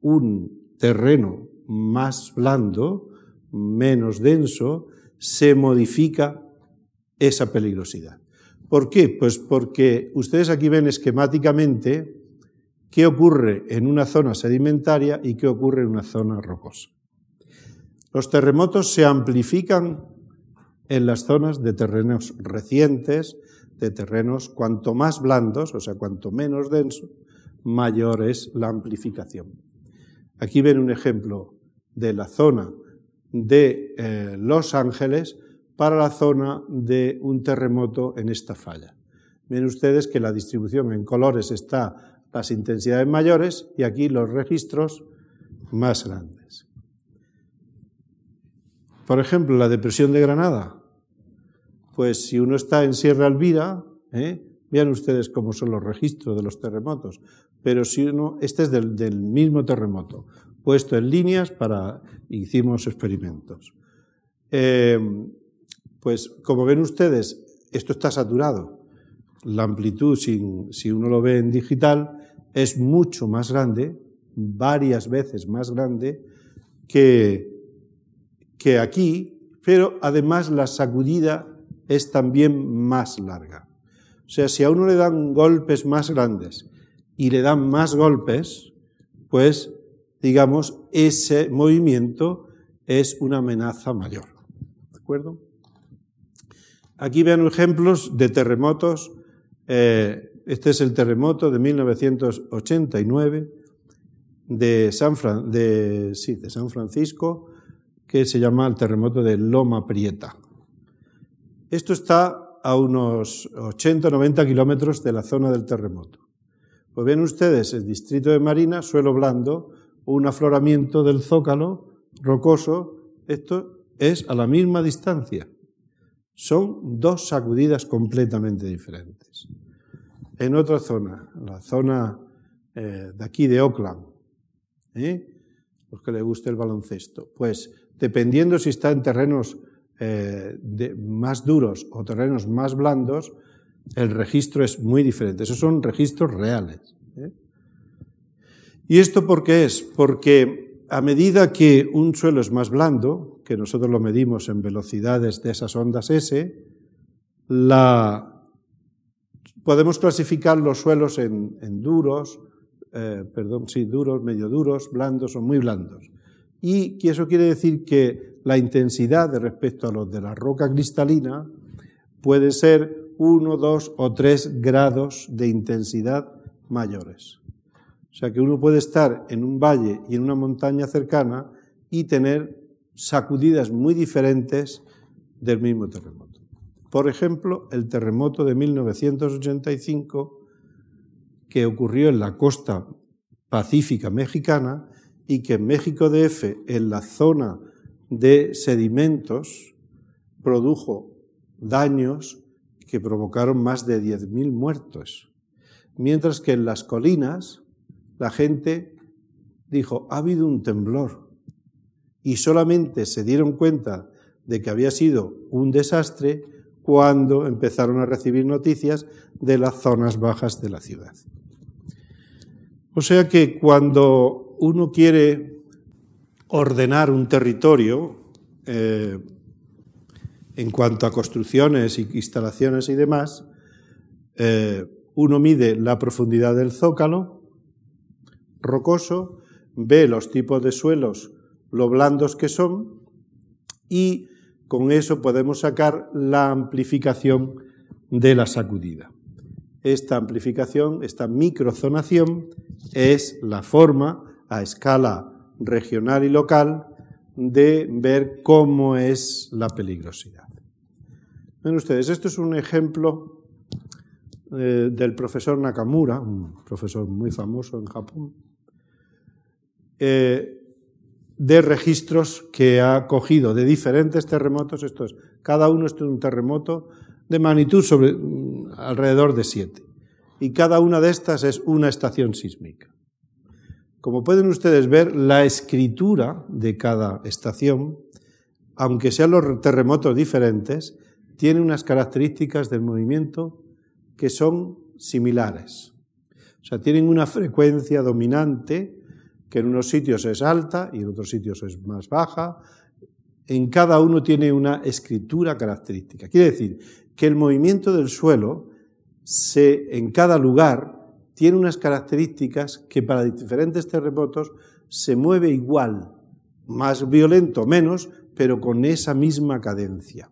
un terreno más blando, menos denso, se modifica esa peligrosidad. ¿Por qué? Pues porque ustedes aquí ven esquemáticamente qué ocurre en una zona sedimentaria y qué ocurre en una zona rocosa. Los terremotos se amplifican en las zonas de terrenos recientes, de terrenos cuanto más blandos, o sea, cuanto menos denso, mayor es la amplificación. Aquí ven un ejemplo de la zona de Los Ángeles para la zona de un terremoto en esta falla. Ven ustedes que la distribución en colores está las intensidades mayores y aquí los registros más grandes. Por ejemplo, la depresión de Granada. Pues si uno está en Sierra Elvira, vean ustedes cómo son los registros de los terremotos, pero si uno, este es del mismo terremoto, puesto en líneas para, hicimos experimentos. Pues como ven ustedes, esto está saturado. La amplitud, si uno lo ve en digital, es mucho más grande, varias veces más grande que aquí, pero además la sacudida es también más larga. O sea, si a uno le dan golpes más grandes y le dan más golpes, pues, digamos, ese movimiento es una amenaza mayor. ¿De acuerdo? Aquí vean ejemplos de terremotos. Este es el terremoto de 1989 de San Francisco, que se llama el terremoto de Loma Prieta. Esto está a unos 80-90 kilómetros de la zona del terremoto. Pues ven ustedes el distrito de Marina, suelo blando, un afloramiento del zócalo rocoso. Esto es a la misma distancia. Son dos sacudidas completamente diferentes. En otra zona, la zona de aquí de Oakland, los que les guste el baloncesto, pues dependiendo si está en terrenos más duros o terrenos más blandos, el registro es muy diferente. Esos son registros reales. ¿Y esto por qué es? Porque a medida que un suelo es más blando, que nosotros lo medimos en velocidades de esas ondas S, podemos clasificar los suelos en duros, duros, medio duros, blandos o muy blandos. Y que eso quiere decir que la intensidad respecto a los de la roca cristalina puede ser 1, 2 o 3 grados de intensidad mayores. O sea que uno puede estar en un valle y en una montaña cercana y tener sacudidas muy diferentes del mismo terremoto. Por ejemplo, el terremoto de 1985 que ocurrió en la costa pacífica mexicana y que en México DF, en la zona de sedimentos, produjo daños que provocaron más de 10.000 muertos. Mientras que en las colinas la gente dijo, ha habido un temblor. Y solamente se dieron cuenta de que había sido un desastre cuando empezaron a recibir noticias de las zonas bajas de la ciudad. O sea que cuando uno quiere ordenar un territorio en cuanto a construcciones y instalaciones y demás, uno mide la profundidad del zócalo rocoso, ve los tipos de suelos, lo blandos que son, y con eso podemos sacar la amplificación de la sacudida. Esta amplificación, esta microzonación, es la forma a escala regional y local de ver cómo es la peligrosidad. Ven ustedes, esto es un ejemplo del profesor Nakamura, un profesor muy famoso en Japón, de registros que ha cogido de diferentes terremotos. Estos, cada uno es un terremoto de magnitud alrededor de 7, y cada una de estas es una estación sísmica. Como pueden ustedes ver, la escritura de cada estación, aunque sean los terremotos diferentes, tiene unas características del movimiento que son similares. O sea, tienen una frecuencia dominante que en unos sitios es alta y en otros sitios es más baja. En cada uno tiene una escritura característica. Quiere decir que el movimiento del suelo en cada lugar tiene unas características que para diferentes terremotos se mueve igual, más violento o menos, pero con esa misma cadencia.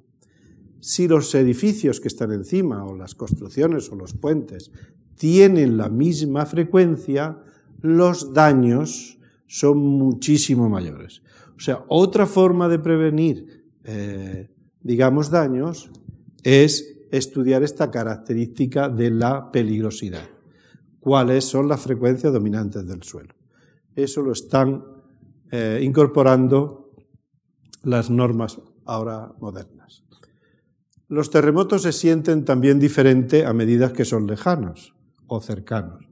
Si los edificios que están encima, o las construcciones o los puentes, tienen la misma frecuencia, los daños son muchísimo mayores. O sea, otra forma de prevenir, daños es estudiar esta característica de la peligrosidad. Cuáles son las frecuencias dominantes del suelo. Eso lo están incorporando las normas ahora modernas. Los terremotos se sienten también diferente a medida que son lejanos o cercanos.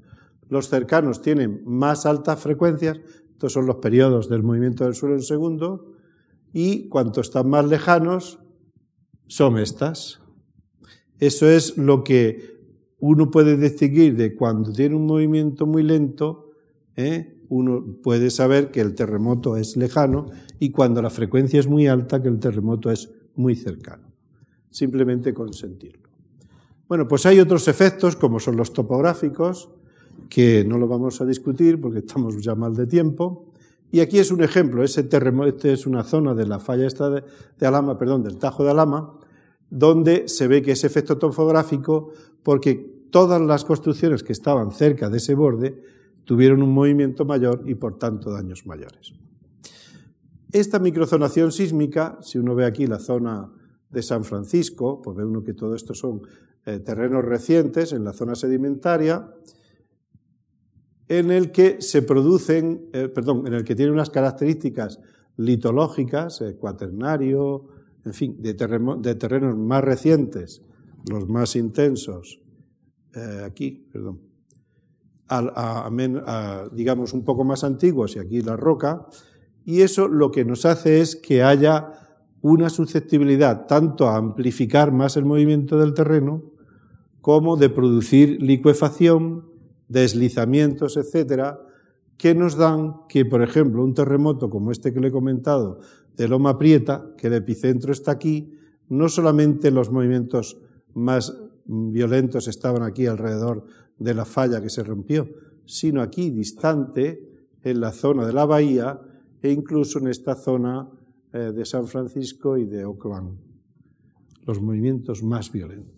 Los cercanos tienen más altas frecuencias, estos son los periodos del movimiento del suelo en segundo, y cuanto están más lejanos son estas. Eso es lo que uno puede distinguir de cuando tiene un movimiento muy lento, uno puede saber que el terremoto es lejano, y cuando la frecuencia es muy alta, que el terremoto es muy cercano. Simplemente con sentirlo. Bueno, pues hay otros efectos, como son los topográficos, que no lo vamos a discutir porque estamos ya mal de tiempo. Y aquí es un ejemplo, este es una zona de la falla esta de Alhambra, del Tajo de Alhambra, donde se ve que ese efecto topográfico, porque todas las construcciones que estaban cerca de ese borde tuvieron un movimiento mayor y por tanto daños mayores. Esta microzonación sísmica, si uno ve aquí la zona de San Francisco, pues ve uno que todo esto son terrenos recientes en la zona sedimentaria, en el que se producen, en el que tiene unas características litológicas, cuaternario, en fin, de terrenos más recientes, los más intensos, digamos un poco más antiguos, y aquí la roca, y eso lo que nos hace es que haya una susceptibilidad tanto a amplificar más el movimiento del terreno como de producir licuefacción, deslizamientos, etcétera, que nos dan que, por ejemplo, un terremoto como este que le he comentado, de Loma Prieta, que el epicentro está aquí, no solamente los movimientos más violentos estaban aquí alrededor de la falla que se rompió, sino aquí distante, en la zona de la bahía e incluso en esta zona de San Francisco y de Oakland, los movimientos más violentos.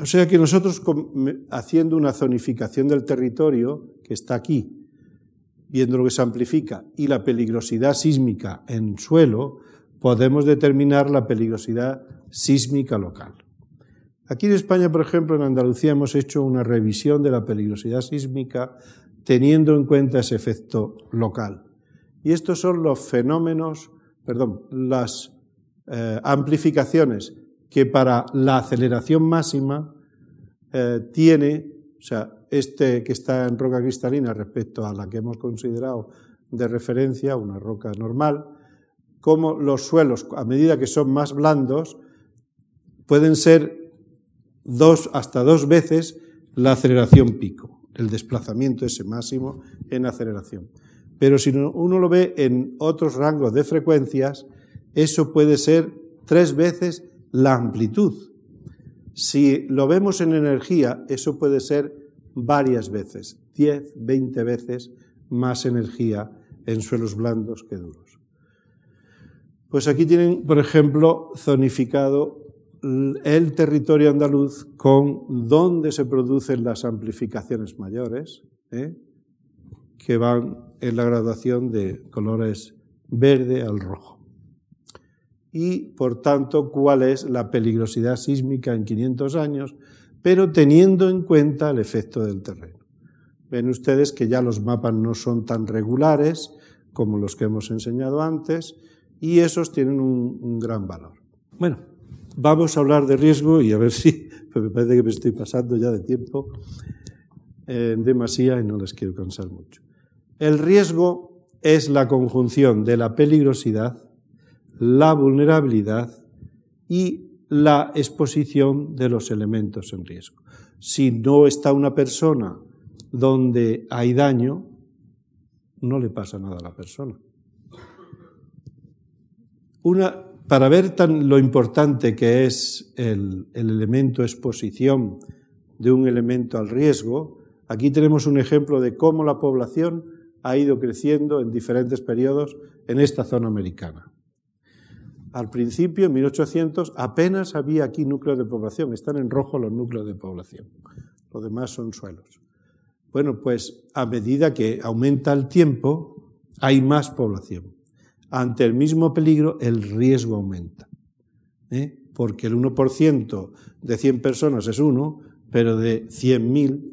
O sea que nosotros, haciendo una zonificación del territorio que está aquí, viendo lo que se amplifica y la peligrosidad sísmica en suelo, podemos determinar la peligrosidad sísmica local. Aquí en España, por ejemplo, en Andalucía hemos hecho una revisión de la peligrosidad sísmica teniendo en cuenta ese efecto local. Y estos son los las amplificaciones que para la aceleración máxima tiene, o sea, este que está en roca cristalina respecto a la que hemos considerado de referencia, una roca normal, como los suelos, a medida que son más blandos, pueden ser hasta dos veces la aceleración pico, el desplazamiento ese máximo en aceleración. Pero si uno lo ve en otros rangos de frecuencias, eso puede ser 3 veces la amplitud. Si lo vemos en energía, eso puede ser varias veces, 10, 20 veces más energía en suelos blandos que duros. Pues aquí tienen, por ejemplo, zonificado el territorio andaluz con dónde se producen las amplificaciones mayores, que van en la graduación de colores verde al rojo. Y, por tanto, cuál es la peligrosidad sísmica en 500 años, pero teniendo en cuenta el efecto del terreno. Ven ustedes que ya los mapas no son tan regulares como los que hemos enseñado antes, y esos tienen un gran valor. Bueno, vamos a hablar de riesgo y a ver si, pues me parece que me estoy pasando ya de tiempo en demasía y no les quiero cansar mucho. El riesgo es la conjunción de la peligrosidad, la vulnerabilidad y la exposición de los elementos en riesgo. Si no está una persona donde hay daño, no le pasa nada a la persona. Para ver lo importante que es el elemento exposición de un elemento al riesgo, aquí tenemos un ejemplo de cómo la población ha ido creciendo en diferentes periodos en esta zona americana. Al principio, en 1800, apenas había aquí núcleos de población. Están en rojo los núcleos de población. Lo demás son suelos. Bueno, pues a medida que aumenta el tiempo, hay más población. Ante el mismo peligro, el riesgo aumenta. Porque el 1% de 100 personas es 1, pero de 100.000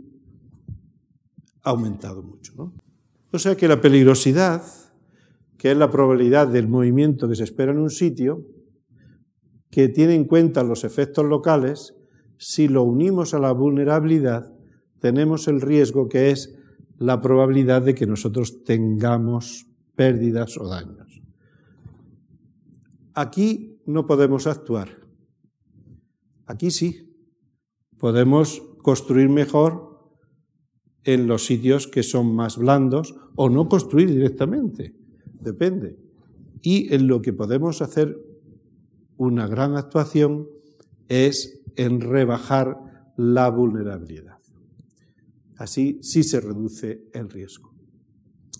ha aumentado mucho, ¿no? O sea que la peligrosidad, que es la probabilidad del movimiento que se espera en un sitio, que tiene en cuenta los efectos locales, si lo unimos a la vulnerabilidad, tenemos el riesgo que es la probabilidad de que nosotros tengamos pérdidas o daños. Aquí no podemos actuar. Aquí sí. Podemos construir mejor en los sitios que son más blandos o no construir directamente. Depende. Y en lo que podemos hacer una gran actuación es en rebajar la vulnerabilidad. Así sí se reduce el riesgo.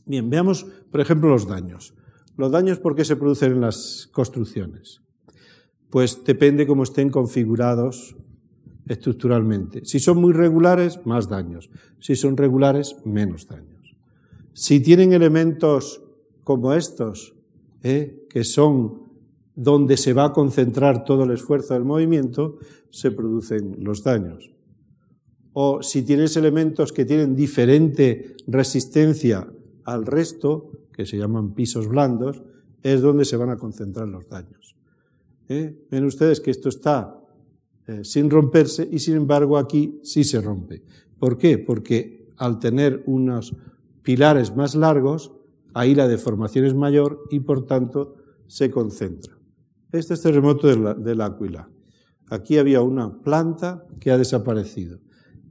Bien, veamos, por ejemplo, los daños. ¿Los daños por qué se producen en las construcciones? Pues depende cómo estén configurados estructuralmente. Si son muy regulares, más daños. Si son regulares, menos daños. Si tienen elementos como estos, que son donde se va a concentrar todo el esfuerzo del movimiento, se producen los daños. O si tienes elementos que tienen diferente resistencia al resto, que se llaman pisos blandos, es donde se van a concentrar los daños. Ven ustedes que esto está sin romperse y, sin embargo, aquí sí se rompe. ¿Por qué? Porque al tener unos pilares más largos, ahí la deformación es mayor y, por tanto, se concentra. Este es terremoto del Áquila. Aquí había una planta que ha desaparecido.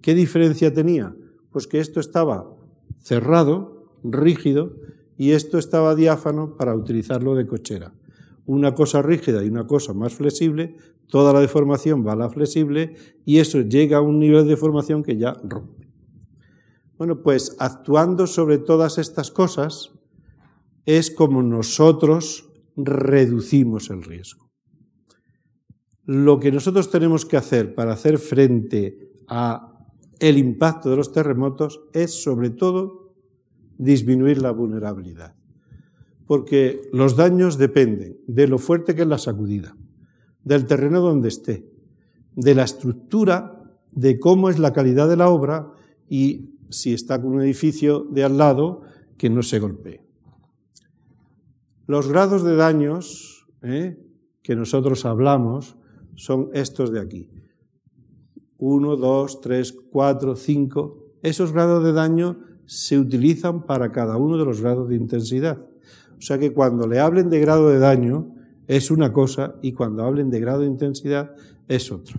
¿Qué diferencia tenía? Pues que esto estaba cerrado, rígido, y esto estaba diáfano para utilizarlo de cochera. Una cosa rígida y una cosa más flexible, toda la deformación va a la flexible y eso llega a un nivel de deformación que ya rompe. Bueno, pues actuando sobre todas estas cosas, es como nosotros reducimos el riesgo. Lo que nosotros tenemos que hacer para hacer frente al impacto de los terremotos es, sobre todo, disminuir la vulnerabilidad. Porque los daños dependen de lo fuerte que es la sacudida, del terreno donde esté, de la estructura, de cómo es la calidad de la obra y si está con un edificio de al lado, que no se golpee. Los grados de daños que nosotros hablamos son estos de aquí. 1, 2, 3, 4, 5. Esos grados de daño se utilizan para cada uno de los grados de intensidad. O sea que cuando le hablen de grado de daño es una cosa y cuando hablen de grado de intensidad es otra.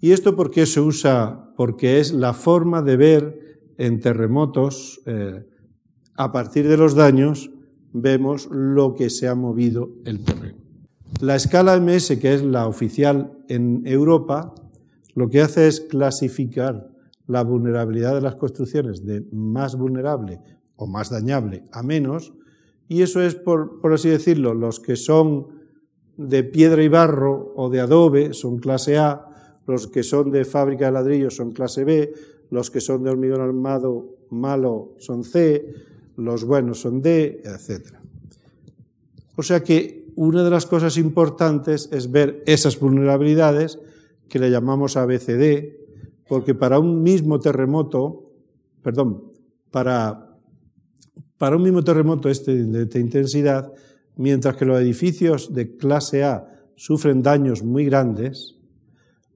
¿Y esto por qué se usa? Porque es la forma de ver en terremotos, a partir de los daños, vemos lo que se ha movido el terreno. La escala MS, que es la oficial en Europa, lo que hace es clasificar la vulnerabilidad de las construcciones de más vulnerable o más dañable a menos y eso es, por así decirlo, los que son de piedra y barro o de adobe son clase A, los que son de fábrica de ladrillo son clase B, los que son de hormigón armado malo son C, los buenos son D, etc. O sea que una de las cosas importantes es ver esas vulnerabilidades, que le llamamos ABCD, porque para un mismo terremoto, para un mismo terremoto de esta intensidad, mientras que los edificios de clase A sufren daños muy grandes,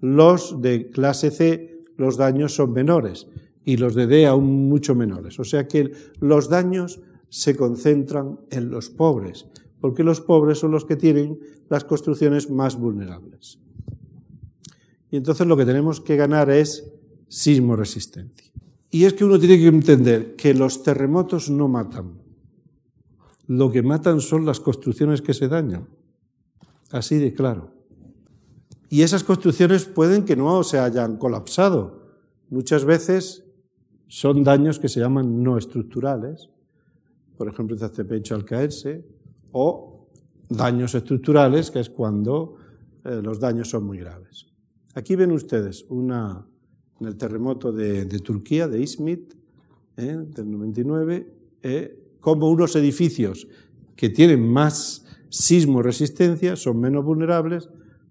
los de clase C los daños son menores y los de D aún mucho menores. O sea que los daños se concentran en los pobres, porque los pobres son los que tienen las construcciones más vulnerables. Y entonces lo que tenemos que ganar es sismoresistencia. Y es que uno tiene que entender que los terremotos no matan. Lo que matan son las construcciones que se dañan. Así de claro. Y esas construcciones pueden que no se hayan colapsado. Muchas veces son daños que se llaman no estructurales. Por ejemplo, el techo al caerse. O daños estructurales, que es cuando los daños son muy graves. Aquí ven ustedes en el terremoto de Turquía, de Izmit, del 99, como unos edificios que tienen más sismoresistencia, son menos vulnerables,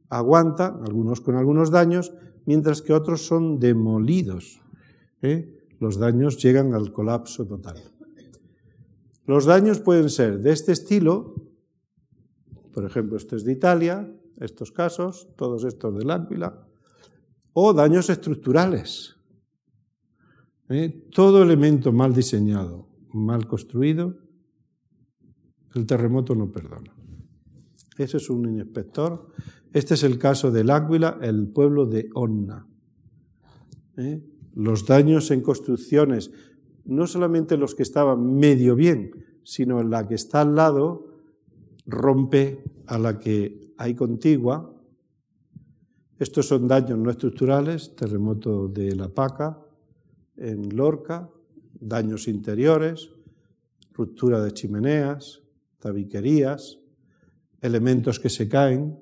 aguantan, algunos con algunos daños, mientras que otros son demolidos. Los daños llegan al colapso total. Los daños pueden ser de este estilo, por ejemplo, este es de Italia, estos casos, todos estos del Áquila, o daños estructurales. Todo elemento mal diseñado, mal construido, el terremoto no perdona. Ese es un inspector. Este es el caso del Áquila, el pueblo de Onna. Los daños en construcciones, no solamente los que estaban medio bien, sino en la que está al lado, rompe a la que hay contigua. Estos son daños no estructurales, terremoto de La Paca, en Lorca, daños interiores, ruptura de chimeneas, tabiquerías, elementos que se caen.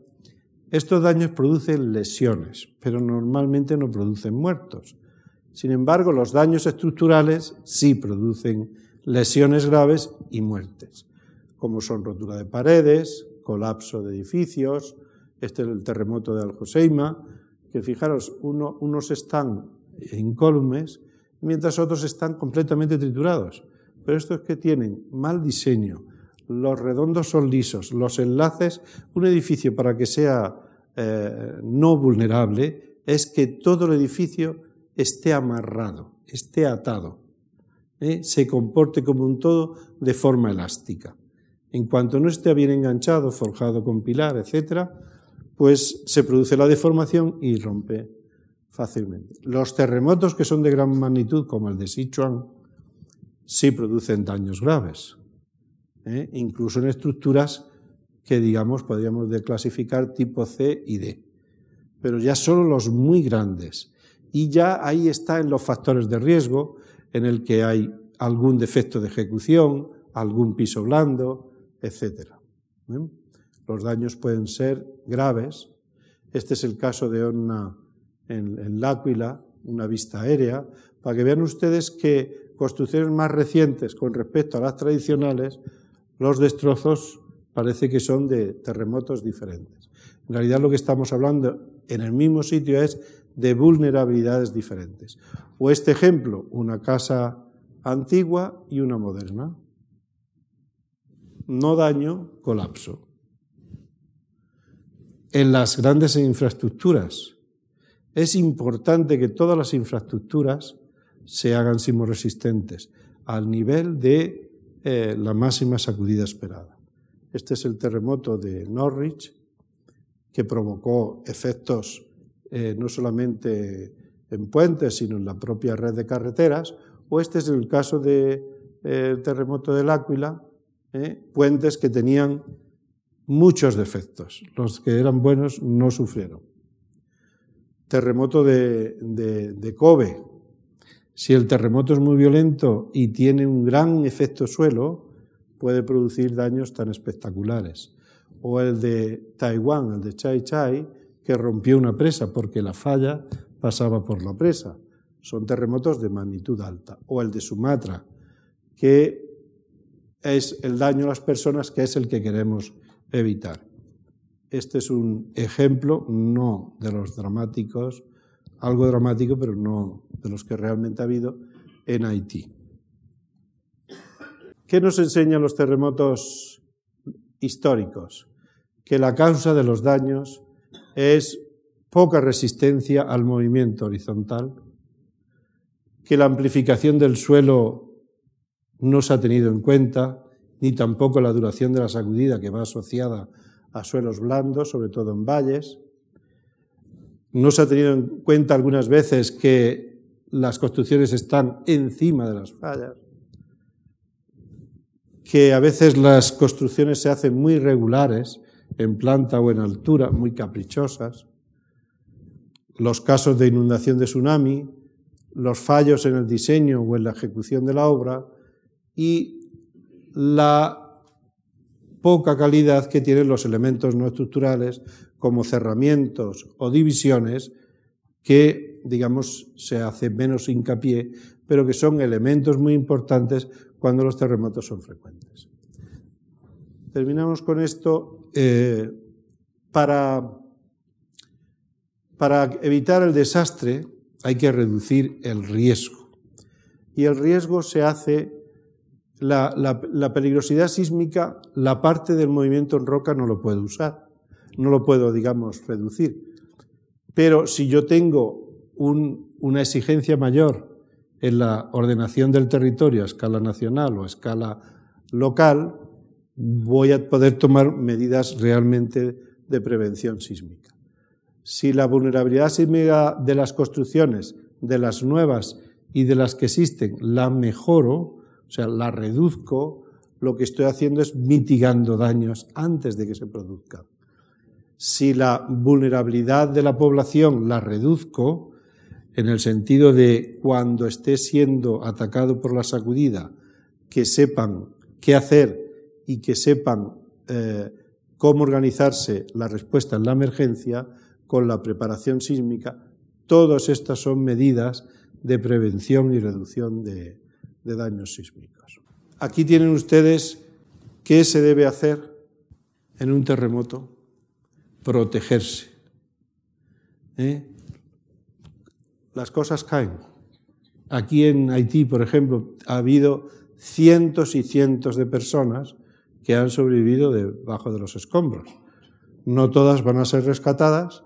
Estos daños producen lesiones, pero normalmente no producen muertos. Sin embargo, los daños estructurales sí producen lesiones graves y muertes, como son rotura de paredes, colapso de edificios. Este es el terremoto de Aljoseima, que fijaros, unos están incólumes, mientras otros están completamente triturados. Pero estos que tienen mal diseño, los redondos son lisos, los enlaces, un edificio para que sea no vulnerable, es que todo el edificio esté amarrado, esté atado, se comporte como un todo de forma elástica. En cuanto no esté bien enganchado, forjado con pilar, etcétera, pues se produce la deformación y rompe fácilmente. Los terremotos que son de gran magnitud, como el de Sichuan, sí producen daños graves, incluso en estructuras que, digamos, podríamos clasificar tipo C y D. Pero ya solo los muy grandes. Y ya ahí está en los factores de riesgo, en el que hay algún defecto de ejecución, algún piso blando, etcétera. Los daños pueden ser graves. Este es el caso de Onna en L'Aquila, una vista aérea, para que vean ustedes que construcciones más recientes con respecto a las tradicionales, los destrozos parece que son de terremotos diferentes. En realidad lo que estamos hablando en el mismo sitio es de vulnerabilidades diferentes. O este ejemplo, una casa antigua y una moderna. No daño, colapso. En las grandes infraestructuras. Es importante que todas las infraestructuras se hagan sismoresistentes al nivel de la máxima sacudida esperada. Este es el terremoto de Norwich, que provocó efectos no solamente en puentes, sino en la propia red de carreteras. O este es el caso del terremoto del Áquila, puentes que tenían muchos defectos. Los que eran buenos no sufrieron. Terremoto de Kobe. Si el terremoto es muy violento y tiene un gran efecto suelo, puede producir daños tan espectaculares. O el de Taiwán, el de Chai Chai, que rompió una presa porque la falla pasaba por la presa. Son terremotos de magnitud alta. O el de Sumatra, que es el daño a las personas, que es el que queremos evitar. Este es un ejemplo, no de los dramáticos, algo dramático, pero no de los que realmente ha habido en Haití. ¿Qué nos enseñan los terremotos históricos? Que la causa de los daños es poca resistencia al movimiento horizontal, que la amplificación del suelo no se ha tenido en cuenta, ni tampoco la duración de la sacudida, que va asociada a suelos blandos, sobre todo en valles. No se ha tenido en cuenta algunas veces que las construcciones están encima de las fallas, que a veces las construcciones se hacen muy irregulares, en planta o en altura, muy caprichosas, los casos de inundación de tsunami, los fallos en el diseño o en la ejecución de la obra y la poca calidad que tienen los elementos no estructurales como cerramientos o divisiones que, digamos, se hace menos hincapié, pero que son elementos muy importantes cuando los terremotos son frecuentes. Terminamos con esto. Para evitar el desastre hay que reducir el riesgo. Y el riesgo se hace, la peligrosidad sísmica, la parte del movimiento en roca no lo puedo usar, no lo puedo, digamos, reducir. Pero si yo tengo una exigencia mayor en la ordenación del territorio a escala nacional o a escala local, voy a poder tomar medidas realmente de prevención sísmica. Si la vulnerabilidad sísmica de las construcciones, de las nuevas y de las que existen, la mejoro, o sea, la reduzco, lo que estoy haciendo es mitigando daños antes de que se produzcan. Si la vulnerabilidad de la población la reduzco, en el sentido de cuando esté siendo atacado por la sacudida, que sepan qué hacer y que sepan cómo organizarse la respuesta en la emergencia con la preparación sísmica. Todas estas son medidas de prevención y reducción de daños sísmicos. Aquí tienen ustedes qué se debe hacer en un terremoto. Protegerse. Las cosas caen. Aquí en Haití, por ejemplo, ha habido cientos y cientos de personas que han sobrevivido debajo de los escombros. No todas van a ser rescatadas,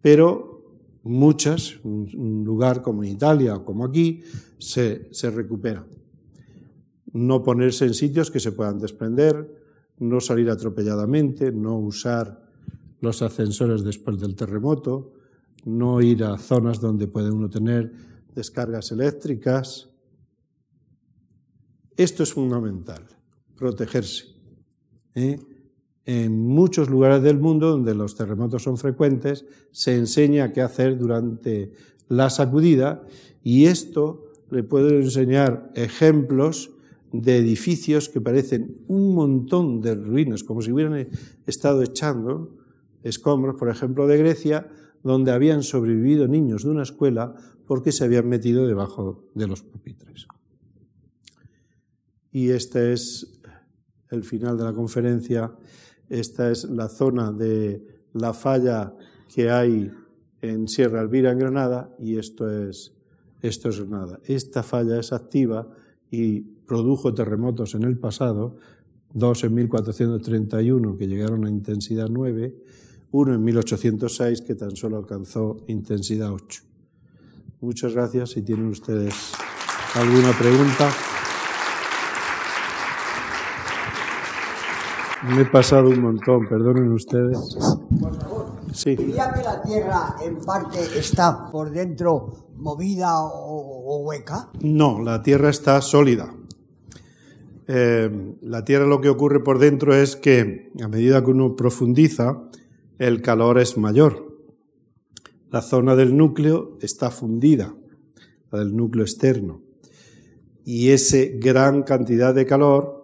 pero muchas, un lugar como Italia o como aquí, se recuperan. No ponerse en sitios que se puedan desprender, no salir atropelladamente, no usar los ascensores después del terremoto, no ir a zonas donde puede uno tener descargas eléctricas. Esto es fundamental, protegerse. En muchos lugares del mundo donde los terremotos son frecuentes se enseña qué hacer durante la sacudida y esto le puedo enseñar ejemplos de edificios que parecen un montón de ruinas, como si hubieran estado echando escombros, por ejemplo, de Grecia, donde habían sobrevivido niños de una escuela porque se habían metido debajo de los pupitres. Y este es el final de la conferencia. Esta es la zona de la falla que hay en Sierra Elvira, en Granada, y esto es Granada. Esta falla es activa y produjo terremotos en el pasado, dos en 1431 que llegaron a intensidad 9, uno en 1806 que tan solo alcanzó intensidad 8. Muchas gracias. Si tienen ustedes alguna pregunta. Me he pasado un montón, perdonen ustedes. Por favor, sí. ¿Diría que la Tierra en parte está por dentro movida o hueca? No, la Tierra está sólida. La Tierra, lo que ocurre por dentro es que a medida que uno profundiza, el calor es mayor. La zona del núcleo está fundida, la del núcleo externo. Y esa gran cantidad de calor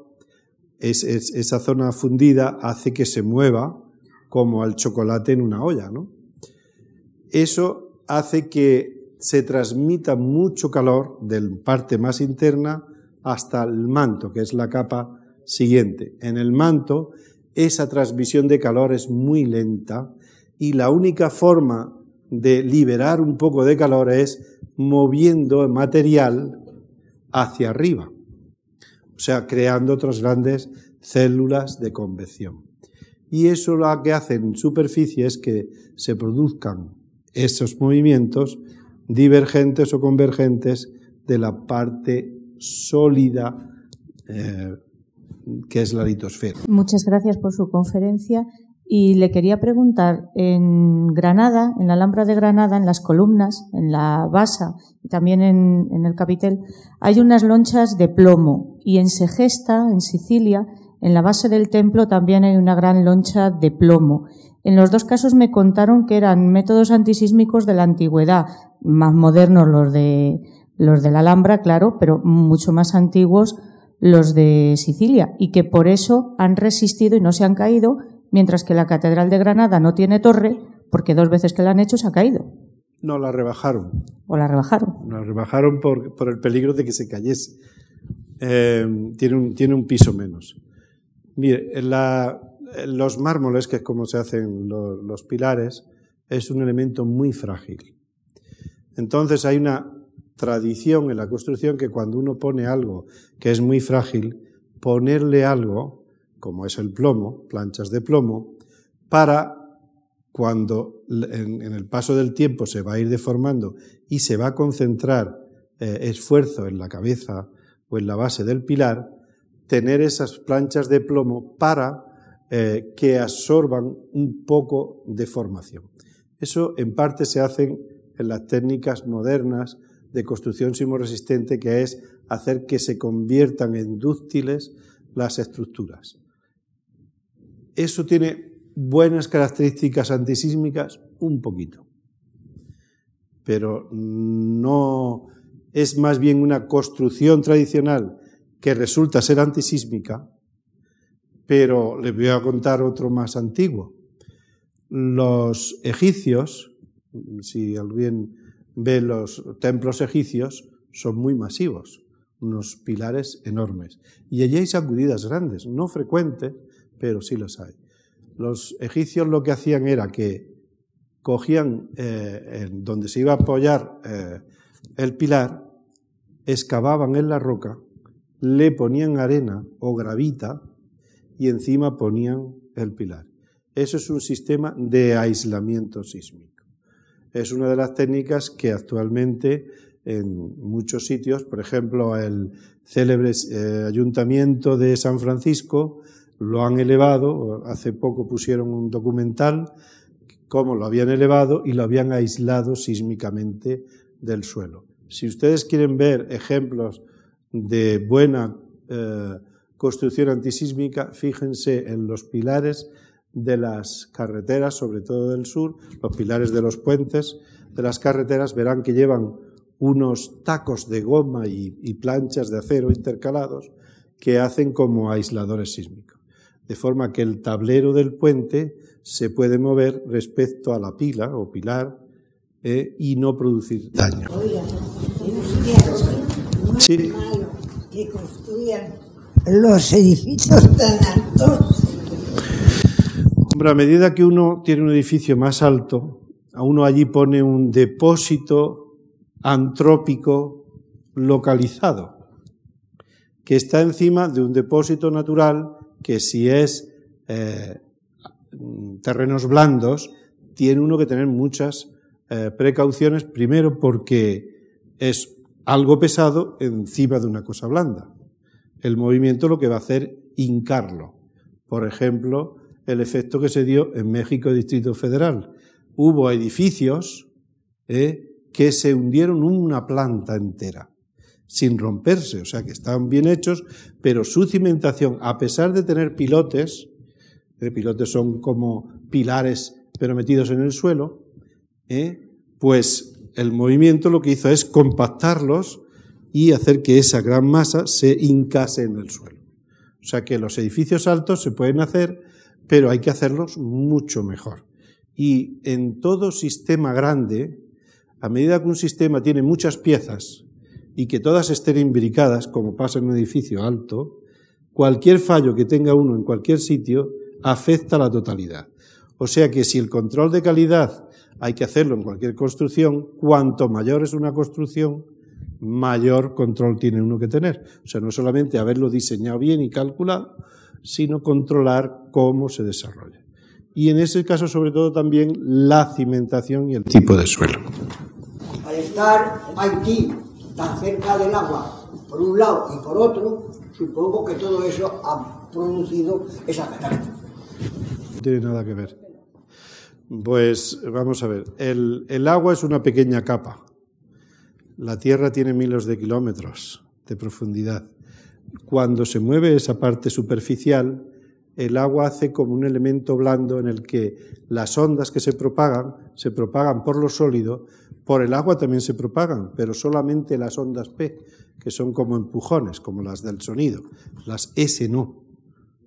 esa zona fundida hace que se mueva como el chocolate en una olla, ¿no? Eso hace que se transmita mucho calor de la parte más interna hasta el manto, que es la capa siguiente. En el manto, esa transmisión de calor es muy lenta y la única forma de liberar un poco de calor es moviendo el material hacia arriba, o sea, creando otras grandes células de convección. Y eso lo que hace en superficie es que se produzcan esos movimientos divergentes o convergentes de la parte sólida que es la litosfera. Muchas gracias por su conferencia. Y le quería preguntar, en Granada, en la Alhambra de Granada, en las columnas, en la basa y también en el capitel, hay unas lonchas de plomo. Y en Segesta, en Sicilia, en la base del templo también hay una gran loncha de plomo. En los dos casos me contaron que eran métodos antisísmicos de la antigüedad, más modernos los de la Alhambra, claro, pero mucho más antiguos los de Sicilia, y que por eso han resistido y no se han caído, mientras que la Catedral de Granada no tiene torre, porque dos veces que la han hecho se ha caído. No, la rebajaron. ¿O la rebajaron? La rebajaron por el peligro de que se cayese. Tiene un piso menos. Mire, los mármoles, que es como se hacen los pilares, es un elemento muy frágil. Entonces hay una tradición en la construcción que cuando uno pone algo que es muy frágil, ponerle algo como es el plomo, planchas de plomo, para cuando en el paso del tiempo se va a ir deformando y se va a concentrar esfuerzo en la cabeza o en la base del pilar, tener esas planchas de plomo para que absorban un poco de formación. Eso en parte se hace en las técnicas modernas de construcción sismorresistente, que es hacer que se conviertan en dúctiles las estructuras. Eso tiene buenas características antisísmicas, un poquito, pero no es, más bien una construcción tradicional que resulta ser antisísmica. Pero les voy a contar otro más antiguo. Los egipcios, si alguien ve los templos egipcios, son muy masivos, unos pilares enormes, y allí hay sacudidas grandes, no frecuentes, pero sí los hay. Los egipcios lo que hacían era que cogían donde se iba a apoyar el pilar, excavaban en la roca, le ponían arena o gravita y encima ponían el pilar. Eso es un sistema de aislamiento sísmico. Es una de las técnicas que actualmente en muchos sitios, por ejemplo, el célebre ayuntamiento de San Francisco, lo han elevado. Hace poco pusieron un documental cómo lo habían elevado y lo habían aislado sísmicamente del suelo. Si ustedes quieren ver ejemplos de buena construcción antisísmica, fíjense en los pilares de las carreteras, sobre todo del sur, los pilares de los puentes de las carreteras, verán que llevan unos tacos de goma y planchas de acero intercalados que hacen como aisladores sísmicos, de forma que el tablero del puente se puede mover respecto a la pila o pilar y no producir daño. Oiga, no es malo que construyan los edificios tan altos. Hombre, a medida que uno tiene un edificio más alto, a uno allí pone un depósito antrópico localizado, que está encima de un depósito natural que, si es terrenos blandos, tiene uno que tener muchas precauciones, primero porque es algo pesado encima de una cosa blanda. El movimiento lo que va a hacer hincarlo. Por ejemplo, el efecto que se dio en México, Distrito Federal. Hubo edificios que se hundieron una planta entera, sin romperse, o sea que estaban bien hechos, pero su cimentación, a pesar de tener pilotes son como pilares pero metidos en el suelo, pues el movimiento lo que hizo es compactarlos y hacer que esa gran masa se hincase en el suelo. O sea que los edificios altos se pueden hacer, pero hay que hacerlos mucho mejor. Y en todo sistema grande, a medida que un sistema tiene muchas piezas y que todas estén imbricadas, como pasa en un edificio alto, cualquier fallo que tenga uno en cualquier sitio afecta a la totalidad. O sea que si el control de calidad hay que hacerlo en cualquier construcción, cuanto mayor es una construcción, mayor control tiene uno que tener. O sea, no solamente haberlo diseñado bien y calculado, sino controlar cómo se desarrolla. Y en ese caso, sobre todo, también la cimentación y el tipo de suelo. Al estar Haití tan cerca del agua, por un lado y por otro, supongo que todo eso ha producido esa catástrofe. No tiene nada que ver. Pues vamos a ver, el agua es una pequeña capa. La Tierra tiene miles de kilómetros de profundidad. Cuando se mueve esa parte superficial, el agua hace como un elemento blando en el que las ondas que se propagan por lo sólido, por el agua también se propagan, pero solamente las ondas P, que son como empujones, como las del sonido. Las S no,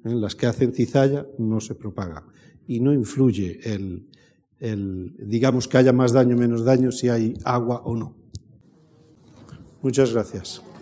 las que hacen cizalla no se propagan y no influye digamos que haya más daño o menos daño si hay agua o no. Muchas gracias.